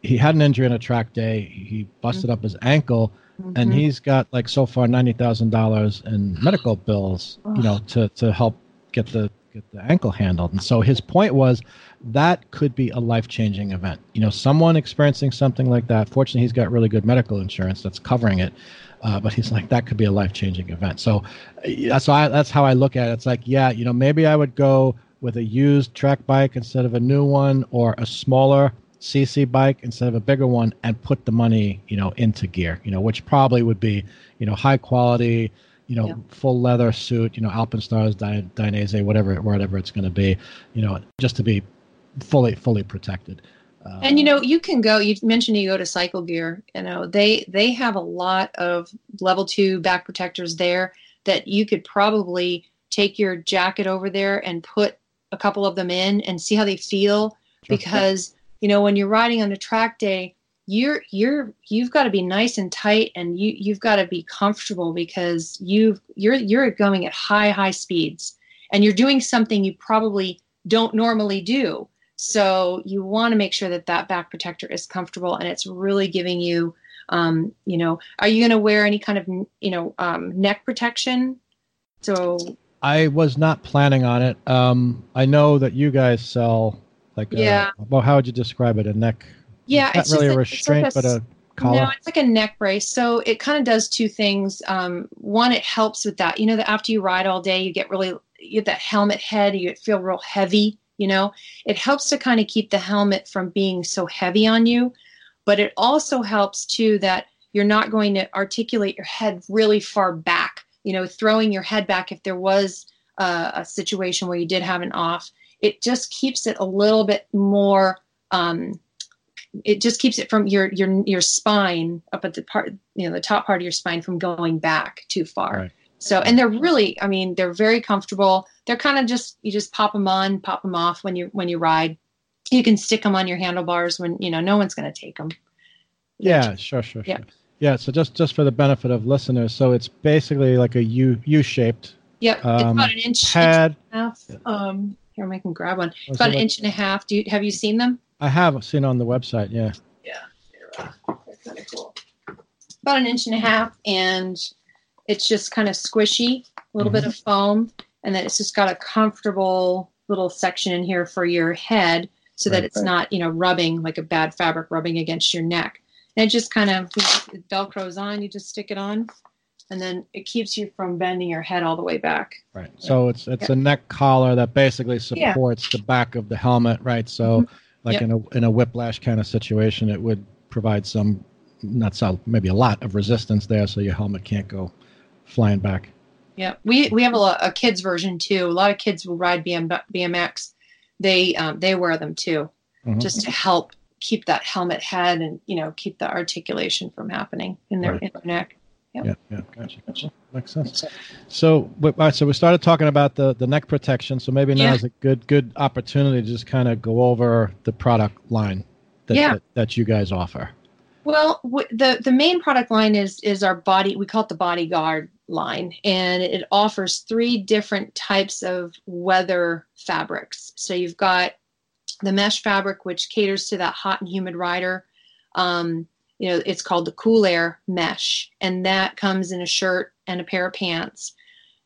he had an injury on a track day. He busted mm-hmm. up his ankle mm-hmm. and he's got like so far ninety thousand dollars in medical bills, you know, to, to help get the, get the ankle handled. And so his point was that could be a life-changing event. You know, someone experiencing something like that, fortunately he's got really good medical insurance that's covering it. Uh, but he's like, that could be a life-changing event. So, uh, so I, that's how I look at it. It's like, yeah, you know, maybe I would go with a used track bike instead of a new one, or a smaller C C bike instead of a bigger one, and put the money, you know, into gear, you know, which probably would be, you know, high quality, you know, yeah. full leather suit, you know, Alpinestars, Dainese, whatever, whatever it's going to be, you know, just to be fully, fully protected. And, you know, you can go, you mentioned you go to Cycle Gear, you know, they, they have a lot of level two back protectors there that you could probably take your jacket over there and put a couple of them in and see how they feel. Sure. Because, you know, when you're riding on a track day, you're, you're, you've got to be nice and tight, and you, you've got to be comfortable, because you've, you're, you're going at high, high speeds, and you're doing something you probably don't normally do. So you want to make sure that that back protector is comfortable, and it's really giving you Um, you know, are you going to wear any kind of, you know, um, neck protection? So I was not planning on it. Um, I know that you guys sell like, yeah. A, well, how would you describe it? A neck? Yeah, it's, it's not really like a restraint, like a, but a collar. No, it's like a neck brace. So it kind of does two things. Um, one, it helps with that. You know, that after you ride all day, you get really, you get that helmet head, you feel real heavy. You know, it helps to kind of keep the helmet from being so heavy on you, but it also helps too that you're not going to articulate your head really far back, you know, throwing your head back. If there was a, a situation where you did have an off, it just keeps it a little bit more, um, it just keeps it from your, your, your spine up at the part, you know, the top part of your spine from going back too far. Right. So, and they're really, I mean, they're very comfortable. They're kind of just, you just pop them on, pop them off when you, when you ride. You can stick them on your handlebars when, you know, no one's going to take them. Yeah, sure, sure, yeah. sure. Yeah, so just, just for the benefit of listeners, so it's basically like a U, U-shaped. Yep, um, it's about an inch, pad. inch and a half. Um, here, I can grab one. It's about an like, inch and a half. Do you, have you seen them? I have seen on the website, yeah. Yeah, they're, uh, they're kind of cool. About an inch and a half, and it's just kind of squishy, a little mm-hmm. bit of foam, and then it's just got a comfortable little section in here for your head so right, that it's right. not, you know, rubbing like a bad fabric rubbing against your neck. And it just kind of it Velcros on. You just stick it on, and then it keeps you from bending your head all the way back. Right. So it's it's yeah. a neck collar that basically supports yeah. the back of the helmet, right? So mm-hmm. like yep. in a in a whiplash kind of situation, it would provide some, not some, maybe a lot of resistance there, so your helmet can't go flying back. Yeah, we we have a, a kids version too. A lot of kids will ride B M, B M X. They um, they wear them too, mm-hmm. just to help keep that helmet head and you know keep the articulation from happening in their, right. in their neck. Yep. Yeah, yeah, gotcha, gotcha. Makes sense. So, all right, so we started talking about the, the neck protection. So maybe now yeah. is a good good opportunity to just kind of go over the product line that yeah. that, that you guys offer. Well, w- the the main product line is is our body. We call it the Bodyguard line, and it offers three different types of weather fabrics. So you've got the mesh fabric, which caters to that hot and humid rider. Um, you know, it's called the Cool Air mesh, and that comes in a shirt and a pair of pants.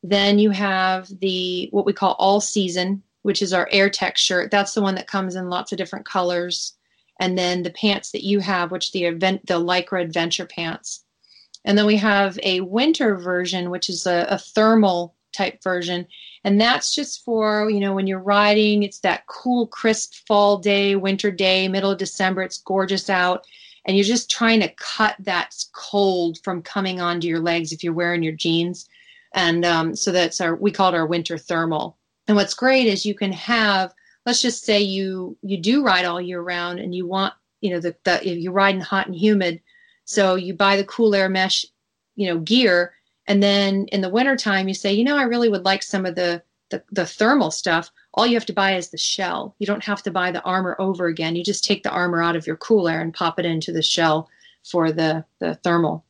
Then you have the what we call All Season, which is our Air Tech shirt. That's the one that comes in lots of different colors. And then the pants that you have, which the event, the Lycra Adventure pants. And then we have a winter version, which is a, a thermal type version. And that's just for, you know, when you're riding, it's that cool, crisp fall day, winter day, middle of December, it's gorgeous out. And you're just trying to cut that cold from coming onto your legs if you're wearing your jeans. And um, so that's our, we call it our winter thermal. And what's great is you can have, let's just say you, you do ride all year round and you want, you know, the, the if you're riding hot and humid, so you buy the Cool Air mesh, you know, gear, and then in the wintertime you say, you know, I really would like some of the, the, the thermal stuff. All you have to buy is the shell. You don't have to buy the armor over again. You just take the armor out of your Cool Air and pop it into the shell for the, the thermal.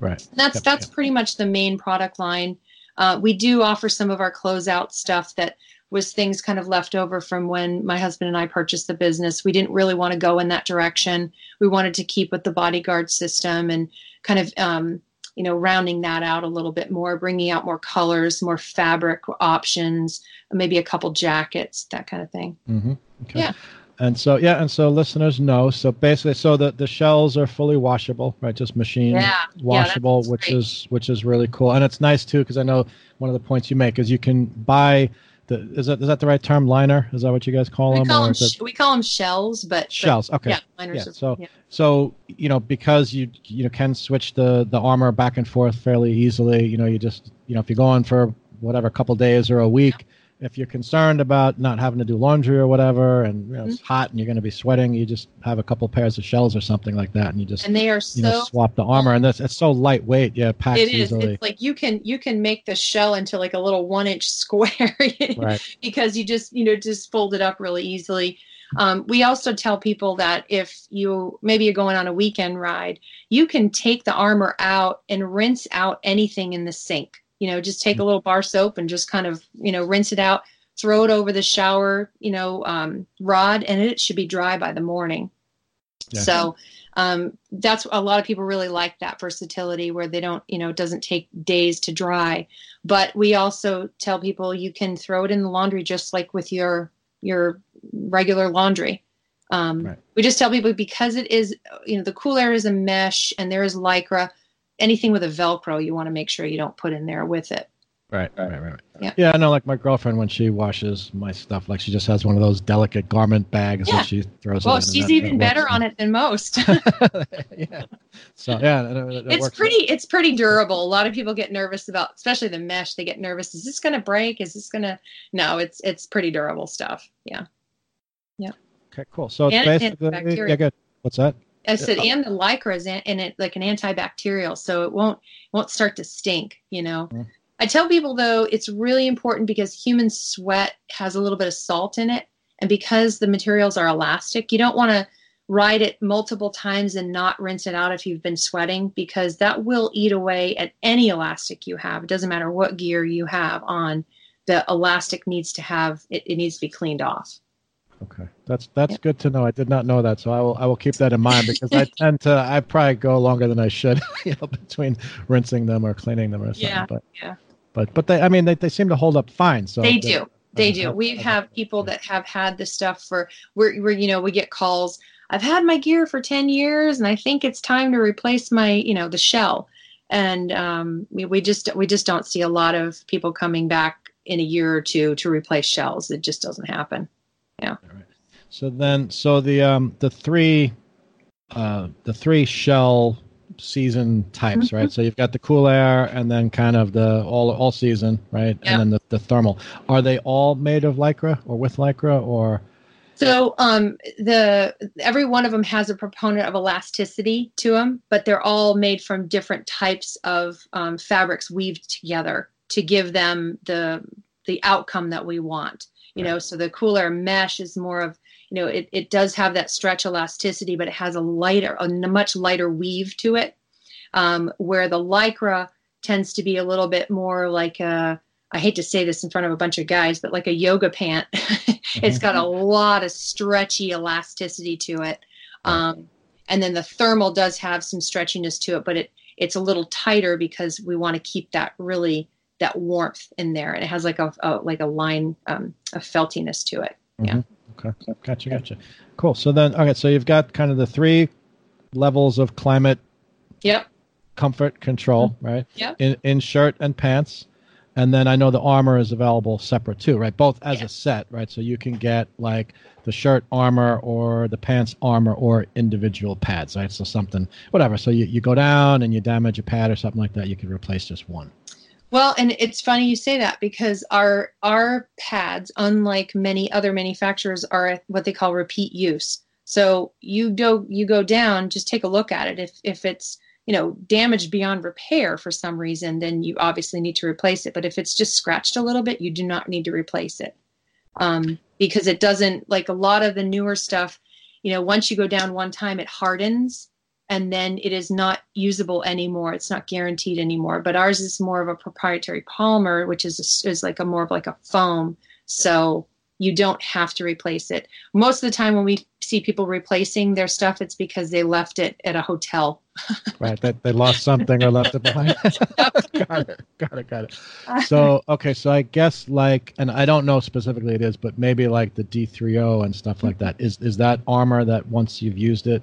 Right. And that's yep, that's yep. pretty much the main product line. Uh, we do offer some of our closeout stuff that was things kind of left over from when my husband and I purchased the business. We didn't really want to go in that direction. We wanted to keep with the Bodyguard system and kind of, um, you know, rounding that out a little bit more, bringing out more colors, more fabric options, maybe a couple jackets, that kind of thing. Mm-hmm. Okay. Yeah. And so, yeah. And so listeners know, so basically, so the, the shells are fully washable, right? Just machine yeah. washable, yeah, which great. is, which is really cool. And it's nice too, because I know one of the points you make is you can buy The, is that is that the right term? Liner? Is that what you guys call we them? Call them that, we call them shells, but shells. But, okay. Yeah, liners. Yeah. So, yeah. so you know, because you you know can switch the, the armor back and forth fairly easily. You know, you just you know if you're going for whatever a couple days or a week, yeah. if you're concerned about not having to do laundry or whatever, and you know, mm-hmm. it's hot and you're going to be sweating, you just have a couple pairs of shells or something like that, and you just and they are so you know, swap the armor, and that's it's so lightweight. Yeah, packs it is. Easily. It's like you can you can make the shell into like a little one inch square, right. because you just you know just fold it up really easily. Um, we also tell people that if you maybe you're going on a weekend ride, you can take the armor out and rinse out anything in the sink. You know, just take a little bar soap and just kind of, you know, rinse it out, throw it over the shower, you know, um, rod, and it should be dry by the morning. Yeah. So um, that's a lot of people really like that versatility where they don't, you know, it doesn't take days to dry. But we also tell people you can throw it in the laundry just like with your your regular laundry. Um, right. We just tell people because it is, you know, the cool air is a mesh and there is Lycra. Anything with a Velcro, you want to make sure you don't put in there with it. Right, right, right, right. Yeah, yeah. I know, like my girlfriend, when she washes my stuff, like she just has one of those delicate garment bags yeah. that she throws. Well, she's even better on it than most. yeah. So yeah, that, that it's works. pretty. It's pretty durable. A lot of people get nervous about, especially the mesh. They get nervous. Is this going to break? Is this going to? No, it's it's pretty durable stuff. Yeah. Yeah. Okay. Cool. So it's and, basically and bacteria. Yeah. Good. What's that? I said, and the Lycra is in it like an antibacterial, so it won't won't start to stink. You know. Mm. I tell people, though, it's really important because human sweat has a little bit of salt in it. And because the materials are elastic, you don't want to ride it multiple times and not rinse it out if you've been sweating, because that will eat away at any elastic you have. It doesn't matter what gear you have on. The elastic needs to have it, it needs to be cleaned off. Okay. That's that's yeah. good to know. I did not know that. So I will I will keep that in mind because I tend to I probably go longer than I should, you know, between rinsing them or cleaning them or something. Yeah. But. Yeah. But but they I mean they they seem to hold up fine. So they do. They uh, do. Uh, we have people that have had this stuff for we're, we're you know, we get calls. I've had my gear for ten years and I think it's time to replace my, you know, the shell. And um we, we just we just don't see a lot of people coming back in a year or two to replace shells. It just doesn't happen. Yeah. All right. So then so the um the three uh the three shell season types, mm-hmm. right? So you've got the cool air and then kind of the all all season, right? Yeah. And then the, the thermal. Are they all made of Lycra or with Lycra or? So um, the every one of them has a proponent of elasticity to them, but they're all made from different types of um, fabrics weaved together to give them the the outcome that we want. You right. know, so the cool air mesh is more of, you know, it, it does have that stretch elasticity, but it has a lighter, a much lighter weave to it, um, where the Lycra tends to be a little bit more like a, I hate to say this in front of a bunch of guys, but like a yoga pant. It's got a lot of stretchy elasticity to it. Um, and then the thermal does have some stretchiness to it, but it it's a little tighter because we want to keep that really, that warmth in there. And it has like a, a like a line, um, a feltiness to it. Yeah. Mm-hmm. Okay. Gotcha. Gotcha. Cool. So then, okay. So you've got kind of the three levels of climate, yep, comfort, control, right? Yeah. In in shirt and pants, and then I know the armor is available separate too, right? Both as yeah. a set, right? So you can get like the shirt armor or the pants armor or individual pads, right? So something, whatever. So you, you go down and you damage a pad or something like that, you can replace just one. Well, and it's funny you say that because our our pads, unlike many other manufacturers, are what they call repeat use. So you go you go down, just take a look at it. If if it's, you know, damaged beyond repair for some reason, then you obviously need to replace it. But if it's just scratched a little bit, you do not need to replace it um, because it doesn't, like a lot of the newer stuff, you know, once you go down one time, it hardens. And then it is not usable anymore. It's not guaranteed anymore. But ours is more of a proprietary polymer, which is a, is like a more of like a foam. So you don't have to replace it. Most of the time when we see people replacing their stuff, it's because they left it at a hotel. Right. They, they lost something or left it behind. Got it. Got it. Got it. So, okay. So I guess like, and I don't know specifically it is, but maybe like the D three O and stuff like that. Is, is that armor that once you've used it,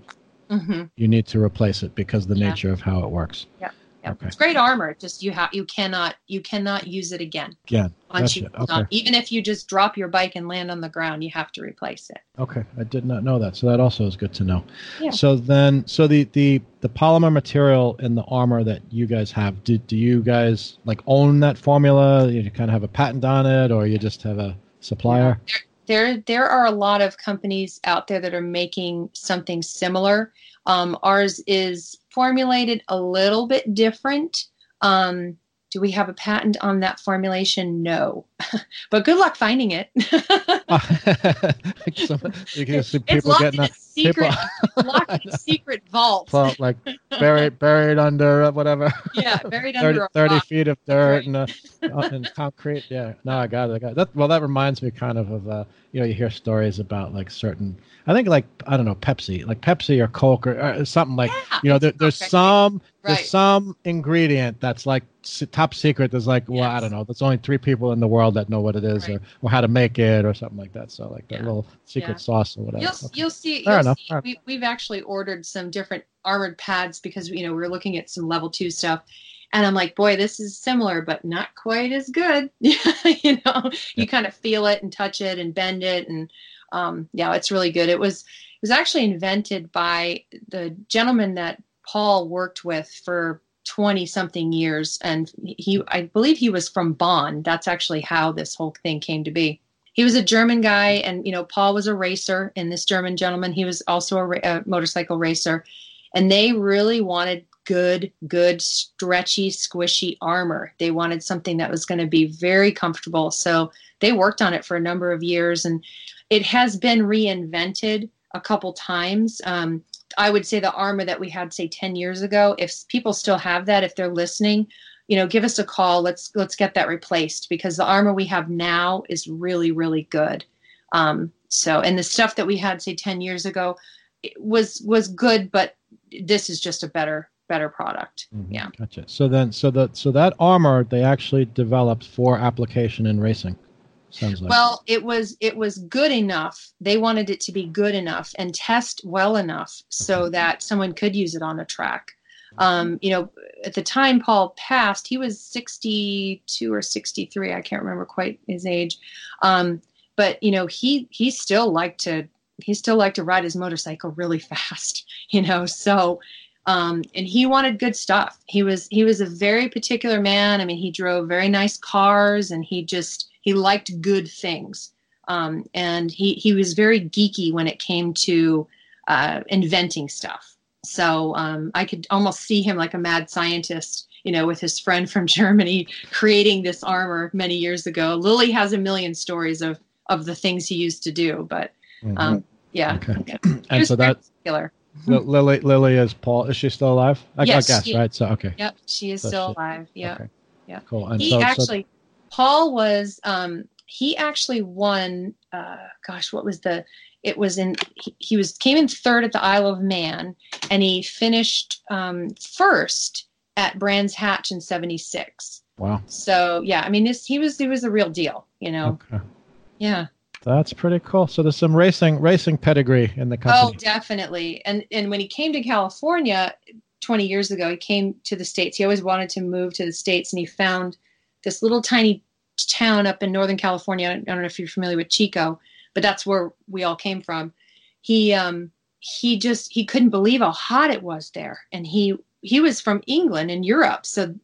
mm-hmm. you need to replace it because of the yeah. nature of how it works. Yeah, yeah. Okay. It's great armor. Just you have you cannot you cannot use it again. Yeah, once gotcha. you okay. on, even if you just drop your bike and land on the ground, you have to replace it. Okay, I did not know that. So that also is good to know. Yeah. So then, so the, the, the polymer material in the armor that you guys have, do do you guys like own that formula? You kind of have a patent on it, or you just have a supplier? Yeah. There there are a lot of companies out there that are making something similar. Um, ours is formulated a little bit different. Um, Do we have a patent on that formulation? No. But good luck finding it. Some, it's locked in a, a secret, locked in a secret vault. Well, like buried, buried under whatever. Yeah, buried under thirty, a rock. thirty feet of dirt, right. and, uh, and concrete. Yeah, no, I got it. I got it. That, well, that reminds me kind of of, uh, you know, you hear stories about like certain, I think like, I don't know, Pepsi, like Pepsi or Coke or, or something like, yeah, you know, there, there's okay. some... Right. There's some ingredient that's like top secret. There's like, well, yes. I don't know. There's only three people in the world that know what it is, right. or, or how to make it or something like that. So like that yeah. little secret yeah. sauce or whatever. You'll, okay. you'll see. Fair you'll see we, we've actually ordered some different armored pads because, you know, we we're looking at some level two stuff. And I'm like, boy, this is similar, but not quite as good. you know, yeah. you kind of feel it and touch it and bend it. And um, yeah, it's really good. It was, it was actually invented by the gentleman that Paul worked with for twenty something years. And he, I believe he was from Bonn. That's actually how this whole thing came to be. He was a German guy. And, you know, Paul was a racer, and this German gentleman, he was also a, a motorcycle racer, and they really wanted good, good, stretchy, squishy armor. They wanted something that was going to be very comfortable. So they worked on it for a number of years, and it has been reinvented a couple times. Um, I would say the armor that we had, say, ten years ago, if people still have that, if they're listening, you know, give us a call. Let's, let's get that replaced, because the armor we have now is really, really good. Um, so, and the stuff that we had, say, ten years ago it was, was good, but this is just a better, better product. Mm-hmm. Yeah. Gotcha. So then, so that, so that armor, they actually developed for application in racing. Sounds like. Well, it was it was good enough. They wanted it to be good enough and test well enough so that someone could use it on a track. Um, you know, at the time Paul passed, he was sixty-two or sixty-three. I can't remember quite his age. Um, but you know, he he still liked to he still liked to ride his motorcycle really fast. You know, so um, and he wanted good stuff. He was he was a very particular man. I mean, he drove very nice cars, and he just. He liked good things, um, and he, he was very geeky when it came to uh, inventing stuff. So um, I could almost see him like a mad scientist, you know, with his friend from Germany creating this armor many years ago. Lily has a million stories of, of the things he used to do, but um, mm-hmm. yeah. Okay. And so that particular. Lily Lily is Paul. Is she still alive? I, yes, I guess she, right. So okay. Yep, she is so still she, alive. Yeah. Okay. Yeah. Cool. And he so, actually. So, Paul was, um, he actually won, uh, gosh, what was the, it was in, he, he was, came in third at the Isle of Man, and he finished um, first at Brands Hatch in seventy-six. Wow. So, yeah, I mean, this, he was, he was the real deal, you know? Okay. Yeah. That's pretty cool. So there's some racing, racing pedigree in the company. Oh, definitely. And, and when he came to California twenty years ago, he came to the States. He always wanted to move to the States, and he found this little tiny town up in Northern California. I don't know if you're familiar with Chico, but that's where we all came from. He, um, he just, he couldn't believe how hot it was there. And he, he was from England and Europe. So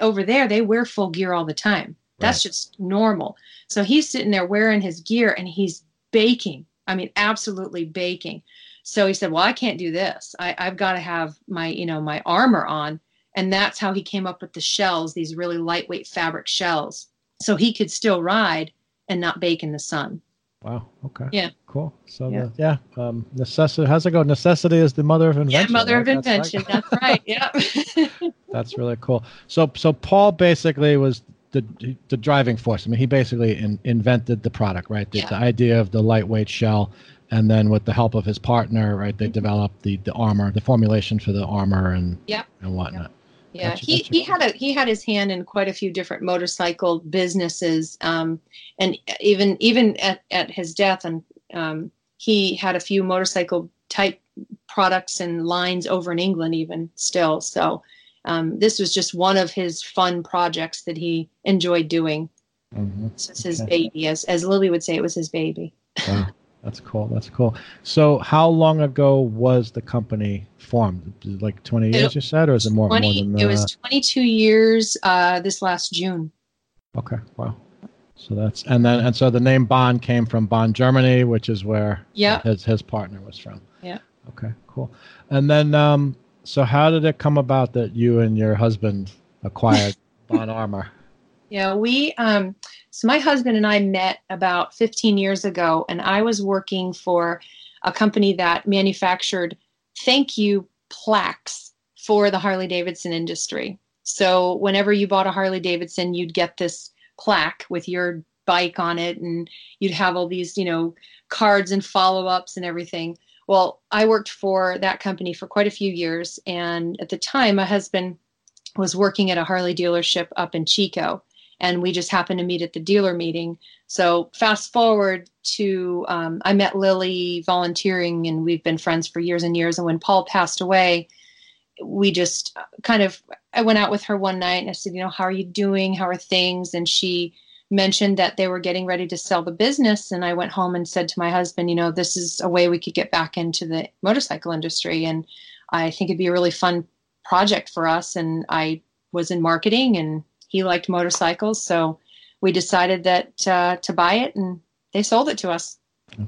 over there, they wear full gear all the time. That's right. Just normal. So he's sitting there wearing his gear, and he's baking. I mean, absolutely baking. So he said, well, I can't do this. I, I've got to have my, you know, my armor on. And that's how he came up with the shells, these really lightweight fabric shells, so he could still ride and not bake in the sun. Wow. Okay. Yeah. Cool. So yeah, the, yeah um, necessity. How's it go? Necessity is the mother of invention. Yeah, mother right? of invention. That's right. That's right. Yeah. That's really cool. So, so Paul basically was the the driving force. I mean, he basically in, invented the product, right? The, yeah. the idea of the lightweight shell. And then with the help of his partner, right, they mm-hmm. developed the, the armor, the formulation for the armor and yep. and whatnot. Yep. Yeah, gotcha, he, gotcha. he had a he had his hand in quite a few different motorcycle businesses, um, and even even at, at his death, and um, he had a few motorcycle type products and lines over in England even still. So um, this was just one of his fun projects that he enjoyed doing. Mm-hmm. This is his okay. baby, as as Lily would say, it was his baby. Wow. That's cool. That's cool. So how long ago was the company formed? Like twenty years, you said, or is it more, twenty, more than that? It was twenty-two years uh, this last June. Okay. Wow. So that's, and then, and so the name Bonn came from Bonn, Germany, which is where yeah. his, his partner was from. Yeah. Okay, cool. And then, um, so how did it come about that you and your husband acquired Bohn Armor. Yeah, we, um, so my husband and I met about fifteen years ago, and I was working for a company that manufactured thank you plaques for the Harley-Davidson industry. So whenever you bought a Harley-Davidson, you'd get this plaque with your bike on it, and you'd have all these, you know, cards and follow-ups and everything. Well, I worked for that company for quite a few years, and at the time, my husband was working at a Harley dealership up in Chico, and we just happened to meet at the dealer meeting. So fast forward to, um, I met Lily volunteering, and we've been friends for years and years, and when Paul passed away, we just kind of, I went out with her one night, and I said, you know, how are you doing? How are things? And she mentioned that they were getting ready to sell the business. And I went home and said to my husband, you know, this is a way we could get back into the motorcycle industry. And I think it'd be a really fun project for us. And I was in marketing, and he liked motorcycles. So we decided that uh, to buy it, and they sold it to us.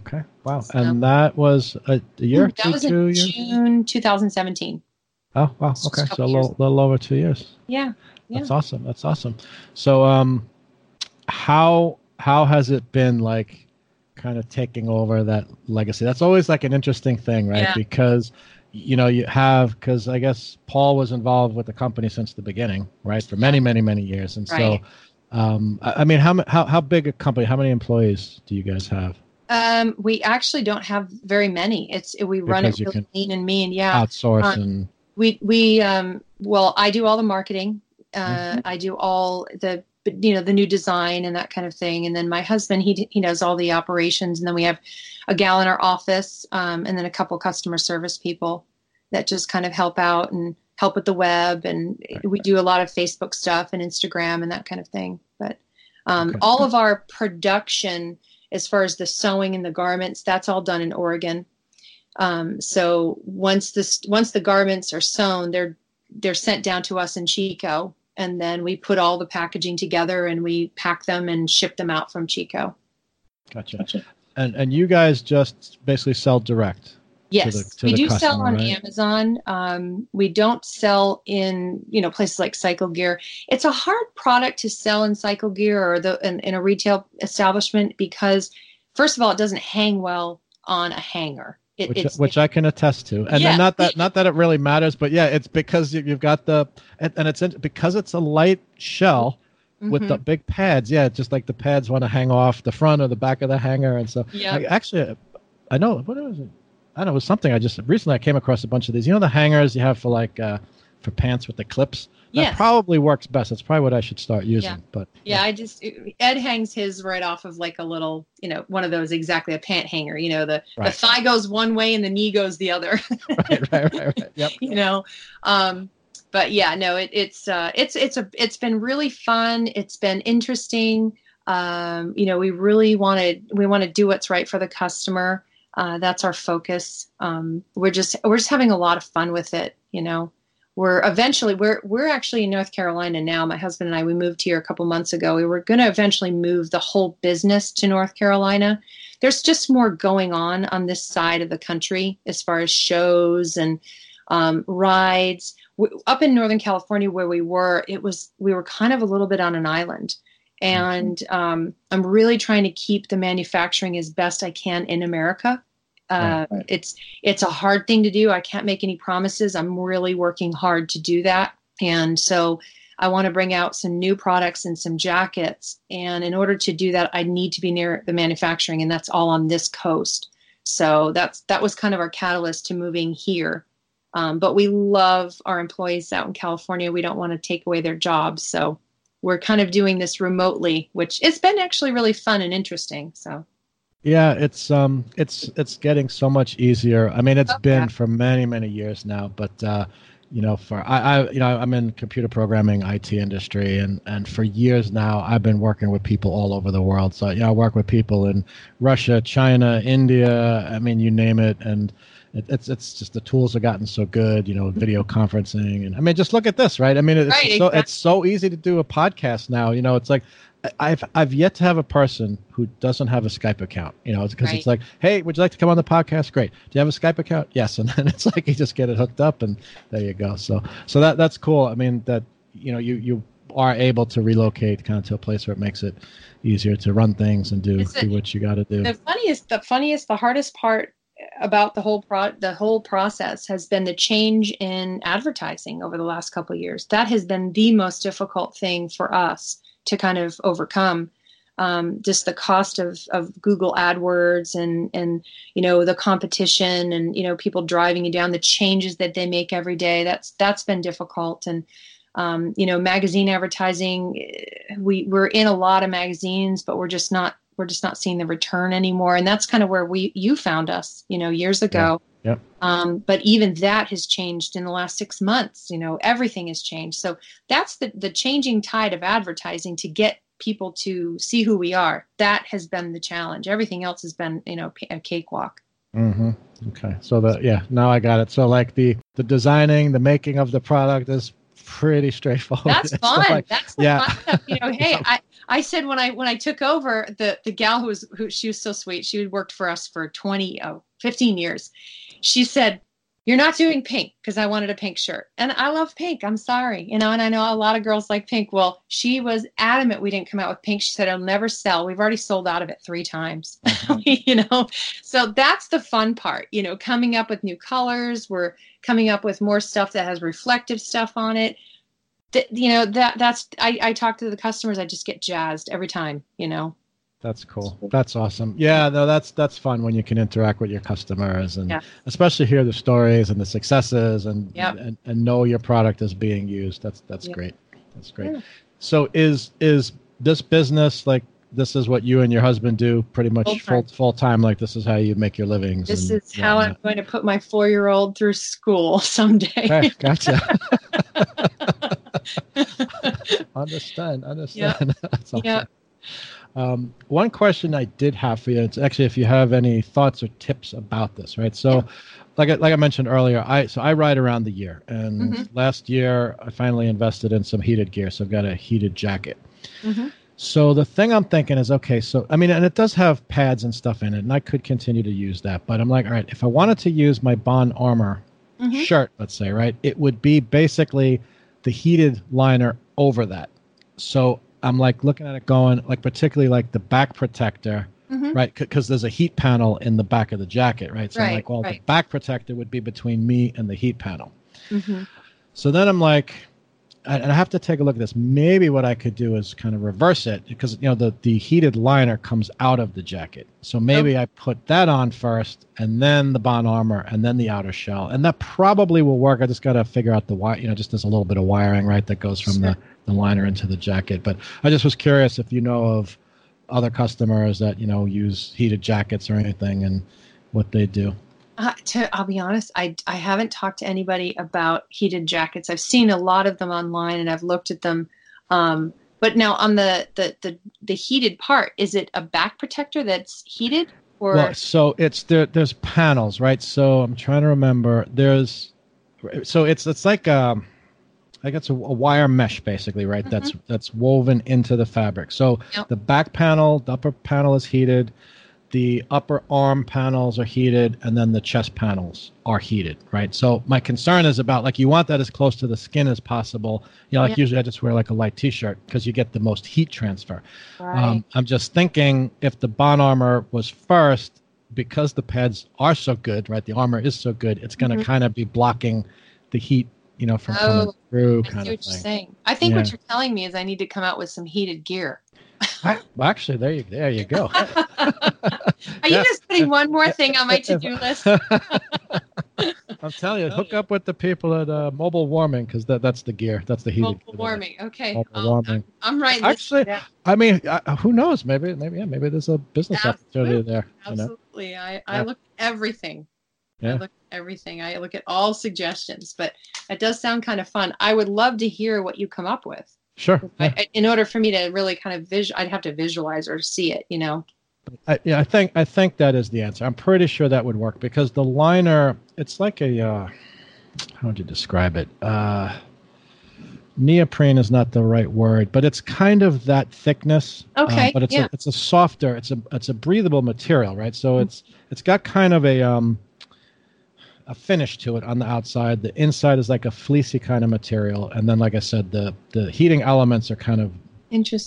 Okay. Wow. So, and that was a year? That two, was in two years? June two thousand seventeen. Oh, wow. Okay. So a little, little over two years. Yeah. yeah. That's awesome. That's awesome. So, um, how, how has it been like kind of taking over that legacy? That's always like an interesting thing, right? Yeah. Because, you know, you have, cause I guess Paul was involved with the company since the beginning, right? For many, many, many years. And right. so, um, I, I mean, how, how, how big a company, how many employees do you guys have? Um, we actually don't have very many. It's, we run because it really lean and mean. Yeah. Outsource um, and. We, we, um, well, I do all the marketing. Uh, mm-hmm. I do all the, you know, the new design and that kind of thing. And then my husband, he, he does all the operations. And then we have a gal in our office, um, and then a couple customer service people that just kind of help out and help with the web. And right, we right. do a lot of Facebook stuff and Instagram and that kind of thing. But, um, okay. all of our production, as far as the sewing and the garments, that's all done in Oregon. Um, so once this, once the garments are sewn, they're, they're sent down to us in Chico, and then we put all the packaging together and we pack them and ship them out from Chico. Gotcha. gotcha. And, and you guys just basically sell direct. Yes, to the, to we do customer, sell on right? Amazon. Um, we don't sell in, you know, places like Cycle Gear. It's a hard product to sell in Cycle Gear or the, in, in a retail establishment, because first of all, it doesn't hang well on a hanger. It, which, which I can attest to, and yeah. then not that not that it really matters, but yeah, it's because you've got the and, and it's in, because it's a light shell mm-hmm. with the big pads. Yeah, just like the pads want to hang off the front or the back of the hanger, and so yeah. I, actually, I know what was it? I don't know, it was something I just recently I came across a bunch of these. You know the hangers you have for like uh, for pants with the clips. That yes. probably works best. That's probably what I should start using. Yeah. But yeah, yeah, I just Ed hangs his right off of like a little, you know, one of those exactly a pant hanger. You know, the, right. the thigh goes one way and the knee goes the other. right, right, right, right. Yep. You know, um, but yeah, no, it, it's uh, it's it's a it's been really fun. It's been interesting. Um, you know, we really want to we want to do what's right for the customer. Uh, that's our focus. Um, we're just we're just having a lot of fun with it. You know. We're eventually, we're we're actually in North Carolina now. My husband and I, we moved here a couple months ago. We were going to eventually move the whole business to North Carolina. There's just more going on on this side of the country as far as shows and um, rides. We, up in Northern California where we were, it was we were kind of a little bit on an island. And um, I'm really trying to keep the manufacturing as best I can in America. Uh, right. It's it's a hard thing to do. I can't make any promises. I'm really working hard to do that. And so I want to bring out some new products and some jackets. And in order to do that, I need to be near the manufacturing, and that's all on this coast. So that's that was kind of our catalyst to moving here. Um, but we love our employees out in California. We don't want to take away their jobs. So we're kind of doing this remotely, which it's been actually really fun and interesting. So. Yeah, it's um, it's it's getting so much easier. I mean, it's okay. been for many many years now, but uh, you know, for I, I, you know, I'm in computer programming, I T industry, and, and for years now, I've been working with people all over the world. So you know, I work with people in Russia, China, India. I mean, you name it, and it, it's it's just the tools have gotten so good. You know, video conferencing, and I mean, just look at this, right? I mean, it's right, so exactly. it's so easy to do a podcast now. You know, it's like. I've I've yet to have a person who doesn't have a Skype account, you know, because right. it's like, hey, would you like to come on the podcast? Great. Do you have a Skype account? Yes. And then it's like you just get it hooked up, and there you go. So so that that's cool. I mean, that you know, you you are able to relocate kind of to a place where it makes it easier to run things and do, do what you got to do. The funniest, the funniest, the hardest part about the whole pro the whole process has been the change in advertising over the last couple of years. That has been the most difficult thing for us to kind of overcome. Um, just the cost of, of Google AdWords and, and, you know, the competition and, you know, people driving you down, the changes that they make every day. That's, that's been difficult. And, um, you know, magazine advertising, we we're in a lot of magazines, but we're just not, we're just not seeing the return anymore. And that's kind of where we, you found us, you know, years ago. Yeah. Yeah. Um, but even that has changed in the last six months, you know, everything has changed. So that's the, the changing tide of advertising to get people to see who we are. That has been the challenge. Everything else has been, you know, a cakewalk. Mm-hmm. Okay. So the, yeah, now I got it. So like the, the designing, the making of the product is pretty straightforward. That's fun. Like, that's the yeah. fun stuff. You know, hey, yeah. I, I said when I, when I took over, the, the gal who was, who she was so sweet. She had worked for us for twenty, oh, fifteen years. She said, "You're not doing pink," because I wanted a pink shirt. And I love pink. I'm sorry. You know, and I know a lot of girls like pink. Well, she was adamant we didn't come out with pink. She said, "It'll never sell. We've already sold out of it three times." You know, so that's the fun part, you know, coming up with new colors. We're coming up with more stuff that has reflective stuff on it. Th- you know, that that's I, I talk to the customers. I just get jazzed every time, you know. That's cool. That's awesome. Yeah, no, that's that's fun when you can interact with your customers and yeah. especially hear the stories and the successes and, yep. and and know your product is being used. That's that's yep. great. That's great. Yeah. So is is this business, like, this is what you and your husband do pretty much full-time, full, full-time like this is how you make your livings? This and, is how yeah. I'm going to put my four-year-old through school someday. Okay, gotcha. Understand, understand. Yep. That's awesome. Yep. Um, one question I did have for you, it's actually if you have any thoughts or tips about this, right? So yeah. like, I, like I mentioned earlier, I, so I ride around the year, and mm-hmm. last year I finally invested in some heated gear. So I've got a heated jacket. Mm-hmm. So the thing I'm thinking is, okay, so, I mean, and it does have pads and stuff in it, and I could continue to use that, but I'm like, all right, if I wanted to use my Bohn Armor mm-hmm. shirt, let's say, right, it would be basically the heated liner over that. So I'm like looking at it going, like, particularly like the back protector, mm-hmm. right? Because there's a heat panel in the back of the jacket, right? So right, I'm like, well, right. the back protector would be between me and the heat panel. Mm-hmm. So then I'm like, and I have to take a look at this. Maybe what I could do is kind of reverse it, because, you know, the, the heated liner comes out of the jacket. So maybe oh. I put that on first, and then the Bohn Armor, and then the outer shell. And that probably will work. I just got to figure out the wire, you know, just there's a little bit of wiring, right, that goes from sure. the... the liner into the jacket. But I just was curious if you know of other customers that, you know, use heated jackets or anything and what they do. Uh, to, I'll be honest, I, I haven't talked to anybody about heated jackets. I've seen a lot of them online and I've looked at them. Um, but now on the, the, the, the heated part, is it a back protector that's heated? Or well, so it's there, there's panels, right? So I'm trying to remember. There's, so it's, it's like, um, I guess a, a wire mesh basically, right? Mm-hmm. That's that's woven into the fabric. So yep. the back panel, the upper panel is heated, the upper arm panels are heated, and then the chest panels are heated, right? So my concern is about, like, you want that as close to the skin as possible. You know, like yep. usually I just wear like a light t-shirt because you get the most heat transfer. Right. Um, I'm just thinking if the Bohn Armor was first, because the pads are so good, right? The armor is so good, it's going to mm-hmm. kind of be blocking the heat, you know, from oh, coming through kind I see what of thing. You're saying. I think yeah. what you're telling me is I need to come out with some heated gear. I, well, actually, there you there you go. Are yeah. you just putting one more thing on my to-do list? I'm telling you, hook up with the people at uh, Mobile Warming, because that, that's the gear. That's the heated Mobile gear. Warming. Okay. Mobile um, Warming. I'm, I'm right. Actually, yeah. I mean, I, who knows? Maybe, maybe, yeah, maybe there's a business Absolutely. opportunity there. Absolutely. You know? I, I yeah. look at everything. Yeah. I look at everything. I look at all suggestions, but it does sound kind of fun. I would love to hear what you come up with. Sure. Yeah. I, in order for me to really kind of visual, I'd have to visualize or see it, you know? I, yeah, I think, I think that is the answer. I'm pretty sure that would work, because the liner, it's like a, uh, how would you describe it? Uh, neoprene is not the right word, but it's kind of that thickness. Okay. Um, but it's yeah. a, it's a softer, it's a, it's a breathable material, right? So mm-hmm. it's, it's got kind of a, um, a finish to it on the outside. The inside is like a fleecy kind of material, and then, like I said, the the heating elements are kind of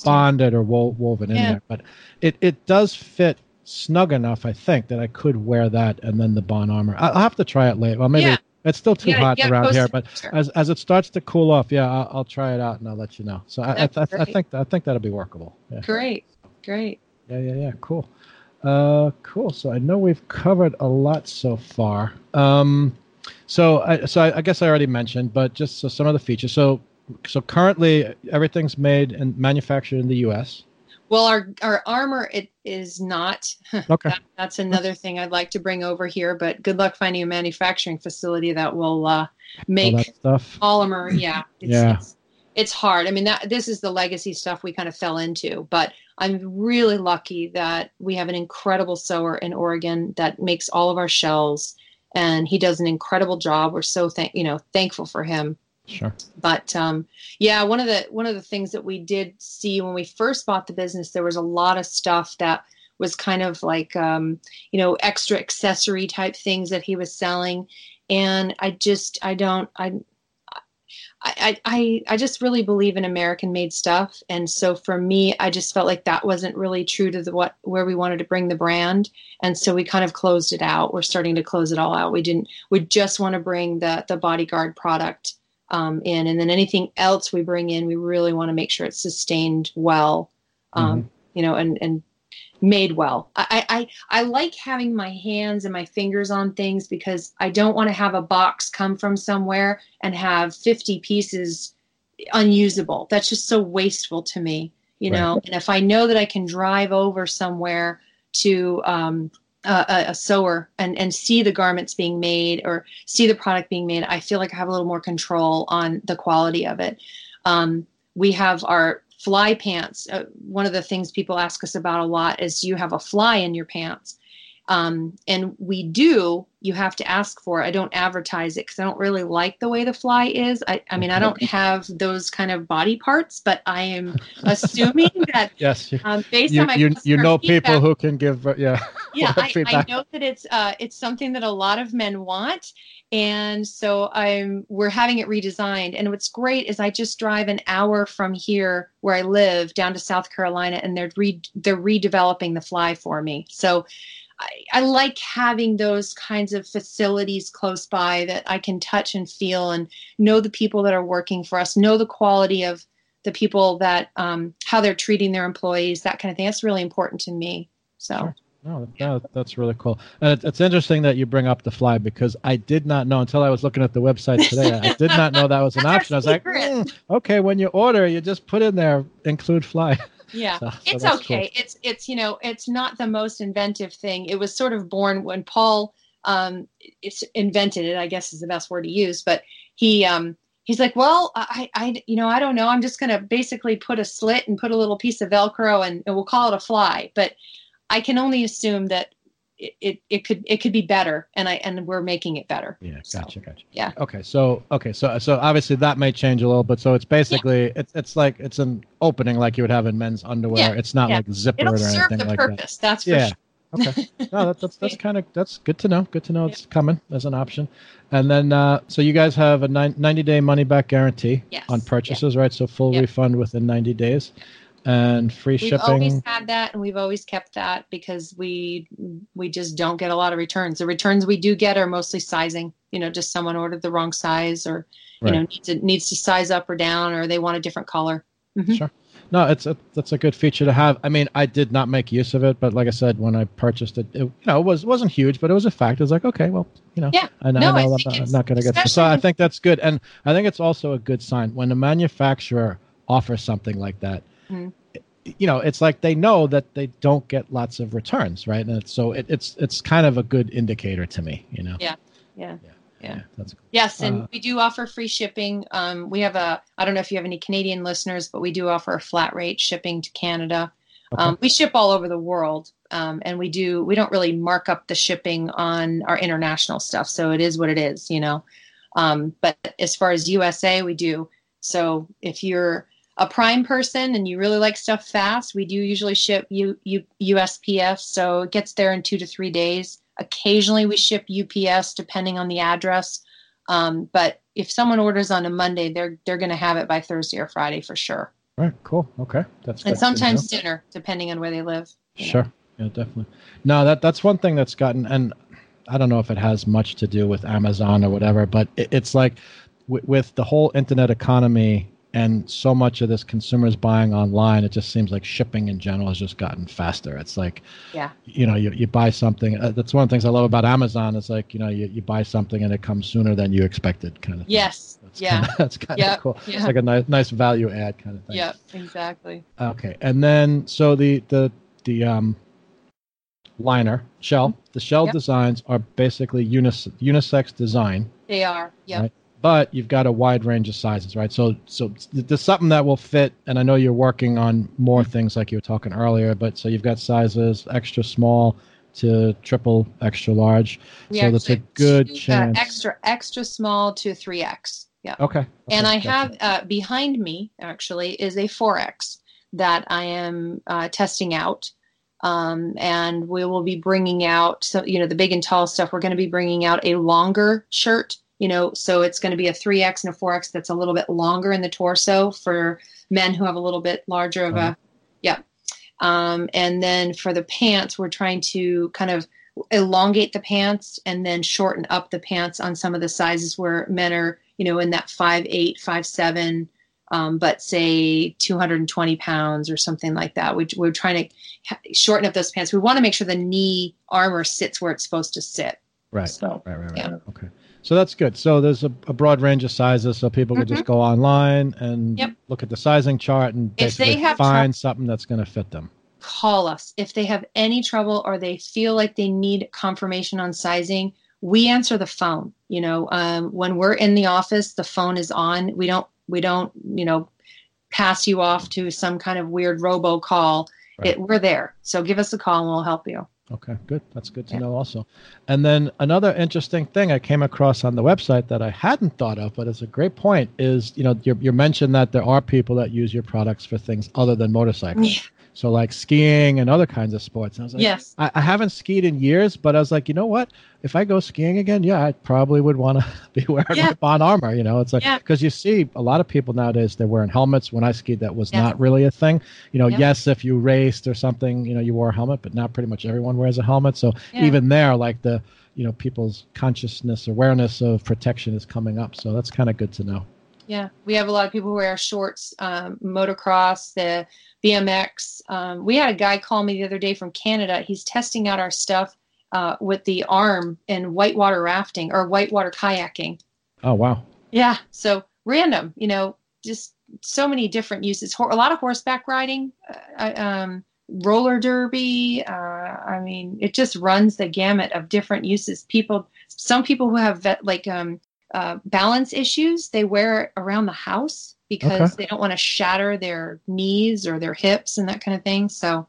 bonded or wo woven yeah. in there. But it it does fit snug enough, I think, that I could wear that and then the Bohn armor. I'll have to try it later. Well, maybe yeah. it's still too yeah, hot yeah, around here, but sure. as as it starts to cool off, yeah, I'll, I'll try it out and I'll let you know. So I I, th I think I think that'll be workable. Yeah. Great, great. Yeah, yeah, yeah. Cool. Uh, cool. So I know we've covered a lot so far. Um, so I, so I, I guess I already mentioned, but just so some of the features. So, so currently everything's made and manufactured in the U S Well, our, our armor, it is not. Okay. that, that's another thing I'd like to bring over here, but good luck finding a manufacturing facility that will, uh, make all that stuff. Polymer. Yeah. It's, yeah. It's, it's hard. I mean, that, this is the legacy stuff we kind of fell into, but I'm really lucky that we have an incredible sewer in Oregon that makes all of our shells, and he does an incredible job. We're so thank you know thankful for him. Sure. But um, yeah, one of the one of the things that we did see when we first bought the business, there was a lot of stuff that was kind of like um, you know extra accessory type things that he was selling, and I just I don't I. I, I, I just really believe in American-made stuff. And so for me, I just felt like that wasn't really true to the, what, where we wanted to bring the brand. And so we kind of closed it out. We're starting to close it all out. We didn't, we just want to bring the, the bodyguard product um, in. And then anything else we bring in, we really want to make sure it's sustained well, um, mm-hmm. you know, and, and made well. I, I, I like having my hands and my fingers on things, because I don't want to have a box come from somewhere and have fifty pieces unusable. That's just so wasteful to me, you know? Right. And if I know that I can drive over somewhere to um, a, a sewer and, and see the garments being made or see the product being made, I feel like I have a little more control on the quality of it. Um, we have our fly pants. Uh, one of the things people ask us about a lot is, do you have a fly in your pants? Um, and we do. You have to ask for it. I don't advertise it because I don't really like the way the fly is. I, I mean, I don't have those kind of body parts, but I am assuming that yes, you, um, based you, on my you, you know feedback, people who can give uh, yeah yeah I, I know that it's uh, it's something that a lot of men want, and so I'm we're having it redesigned. And what's great is I just drive an hour from here where I live down to South Carolina, and they're re they're redeveloping the fly for me. So. I like having those kinds of facilities close by that I can touch and feel and know the people that are working for us, know the quality of the people that, um, how they're treating their employees, that kind of thing. That's really important to me. So. Sure. No, that, that's really cool. And it's interesting that you bring up the fly, because I did not know until I was looking at the website today. I did not know that was an option. I was like, mm, okay, when you order, you just put in there, include fly. Yeah, so, so it's okay. Cool. It's, it's, you know, it's not the most inventive thing. It was sort of born when Paul um, it's invented it, I guess is the best word to use. But he um, he's like, well, I, I, you know, I don't know. I'm just going to basically put a slit and put a little piece of Velcro, and, and we'll call it a fly. But I can only assume that it, it, it could it could be better, and I and we're making it better. Yeah, gotcha, so, gotcha. Yeah. Okay, so okay, so so obviously that may change a little bit. So it's basically yeah. it's it's like it's an opening like you would have in men's underwear. Yeah. It's not yeah. like zippered or anything like that. It'll serve the purpose. That. That's for yeah. sure. Okay. No, that, that's that's kind of that's good to know. Good to know it's yeah. coming as an option. And then uh, so you guys have a ninety day money back guarantee yes. on purchases, yeah. right? So full yeah. refund within ninety days. And free shipping. We've always had that, and we've always kept that, because we we just don't get a lot of returns. The returns we do get are mostly sizing. You know, just someone ordered the wrong size, or you know needs to needs to size up or down, or they want a different color. Mm-hmm. Sure. No, it's a that's a good feature to have. I mean, I did not make use of it, but like I said, when I purchased it, it you know, it was wasn't huge, but it was a fact. It was like, okay, well, you know, yeah, I, no, I know I I'm not, not going to get. So I think that's good, and I think it's also a good sign when the manufacturer offers something like that. Mm-hmm. You know, it's like they know that they don't get lots of returns, right? And it's, so it, it's it's kind of a good indicator to me, you know. Yeah, yeah, yeah. yeah. yeah that's cool. Yes, and uh, we do offer free shipping. Um, we have a I don't know if you have any Canadian listeners, but we do offer a flat rate shipping to Canada. Okay. Um, we ship all over the world, um, and we do we don't really mark up the shipping on our international stuff, so it is what it is, you know. Um, but as far as U S A, we do. So if you're a prime person and you really like stuff fast, we do usually ship U U U S P S, so it gets there in two to three days. Occasionally we ship U P S depending on the address. Um, but if someone orders on a Monday, they're they're going to have it by Thursday or Friday for sure. Right. Cool. Okay. That's and sometimes dinner, depending on where they live. Sure. Know. Yeah, definitely. No, that that's one thing that's gotten, and I don't know if it has much to do with Amazon or whatever, but it, it's like w- with the whole internet economy and so much of this consumers buying online, it just seems like shipping in general has just gotten faster. It's like, yeah, you know, you, you buy something. Uh, that's one of the things I love about Amazon. It's like, you know, you, you buy something and it comes sooner than you expected kind of thing. Yes. That's yeah. Kinda, that's kind of yep. cool. Yeah. It's like a nice, nice value add kind of thing. Yeah, exactly. Okay. And then, so the, the, the, um, liner shell, the shell yep. designs are basically unis, unisex design. They are. Yeah. Right? But you've got a wide range of sizes, right? So, so there's something that will fit, and I know you're working on more things like you were talking earlier. But so you've got sizes extra small to triple extra large. We so that's a good two, chance. Uh, extra extra small to three X. Yeah. Okay. okay. And I gotcha. have uh, behind me actually is a four X that I am uh, testing out, um, and we will be bringing out. So you know the big and tall stuff. We're going to be bringing out a longer shirt. You know, so it's going to be a three X and a four X that's a little bit longer in the torso for men who have a little bit larger of a, yeah. Um, and then for the pants, we're trying to kind of elongate the pants and then shorten up the pants on some of the sizes where men are, you know, in that five eight, five seven, um, but say two hundred twenty pounds or something like that. We, we're trying to shorten up those pants. We want to make sure the knee armor sits where it's supposed to sit. Right. So, right, right, right. Yeah. Okay. So that's good. So there's a, a broad range of sizes, so people mm-hmm. can just go online and yep. look at the sizing chart and basically find trouble, something that's going to fit them. Call us. If they have any trouble or they feel like they need confirmation on sizing, we answer the phone. You know, um, when we're in the office, the phone is on. We don't, we don't, you know, pass you off to some kind of weird robocall. Right. It, we're there. So give us a call and we'll help you. Okay, good. That's good to yeah. know also. And then another interesting thing I came across on the website that I hadn't thought of, but it's a great point, is, you know, you, you mentioned that there are people that use your products for things other than motorcycles. Yeah. So like skiing and other kinds of sports. And I was like, yes. I, I haven't skied in years, but I was like, you know what? If I go skiing again, yeah, I probably would want to be wearing yeah. Bohn armor. You know, it's like, because yeah. you see a lot of people nowadays, they're wearing helmets. When I skied, that was yeah. not really a thing. You know, yeah. yes, if you raced or something, you know, you wore a helmet, but now pretty much everyone wears a helmet. So yeah. even there, like the, you know, people's consciousness, awareness of protection is coming up. So that's kind of good to know. Yeah, we have a lot of people who wear shorts, um, motocross, the B M X. Um, we had a guy call me the other day from Canada. He's testing out our stuff uh, with the arm in whitewater rafting or whitewater kayaking. Oh, wow. Yeah, so random, you know, just so many different uses. Ho- a lot of horseback riding, uh, um, roller derby. Uh, I mean, it just runs the gamut of different uses. People, some people who have vet, like um Uh, balance issues, they wear it around the house because okay. they don't want to shatter their knees or their hips and that kind of thing. So,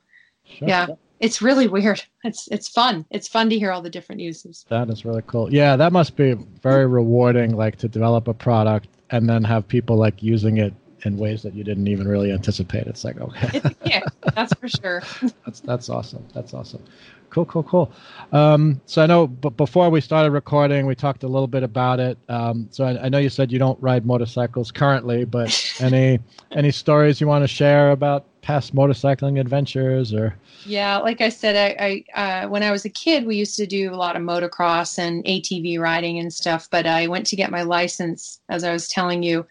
sure. yeah, it's really weird. It's it's fun. It's fun to hear all the different uses. That is really cool. Yeah, that must be very rewarding, like to develop a product and then have people like using it in ways that you didn't even really anticipate. It's like, okay. yeah, that's for sure. that's that's awesome. That's awesome. Cool, cool, cool. Um, so I know b- before we started recording, we talked a little bit about it. Um, so I, I know you said you don't ride motorcycles currently, but any any stories you want to share about past motorcycling adventures? Or yeah, like I said, I, I uh, when I was a kid, we used to do a lot of motocross and A T V riding and stuff. But I went to get my license, as I was telling you.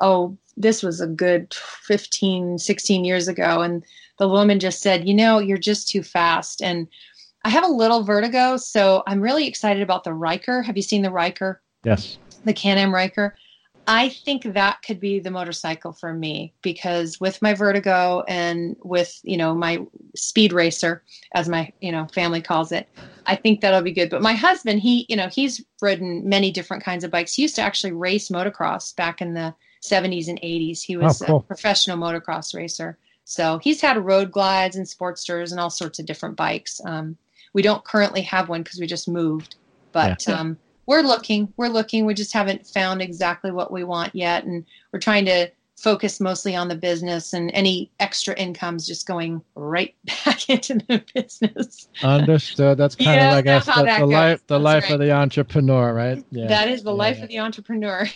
Oh, this was a good fifteen, sixteen years ago, and the woman just said, "You know, you're just too fast." And I have a little vertigo, so I'm really excited about the Ryker. Have you seen the Ryker? Yes. The Can-Am Ryker. I think that could be the motorcycle for me because with my vertigo and with, you know, my speed racer, as my, you know, family calls it, I think that'll be good. But my husband, he, you know, he's ridden many different kinds of bikes. He used to actually race motocross back in the seventies and eighties. He was oh, cool. a professional motocross racer. So he's had road glides and Sportsters and all sorts of different bikes. Um, We don't currently have one because we just moved, but yeah. um, we're looking, we're looking. We just haven't found exactly what we want yet. And we're trying to focused mostly on the business, and any extra income's just going right back into the business. Understood. That's kind yeah, of like that's that's the, that the life, the that's life right. of the entrepreneur, right? Yeah. That is the yeah, life yeah. of the entrepreneur.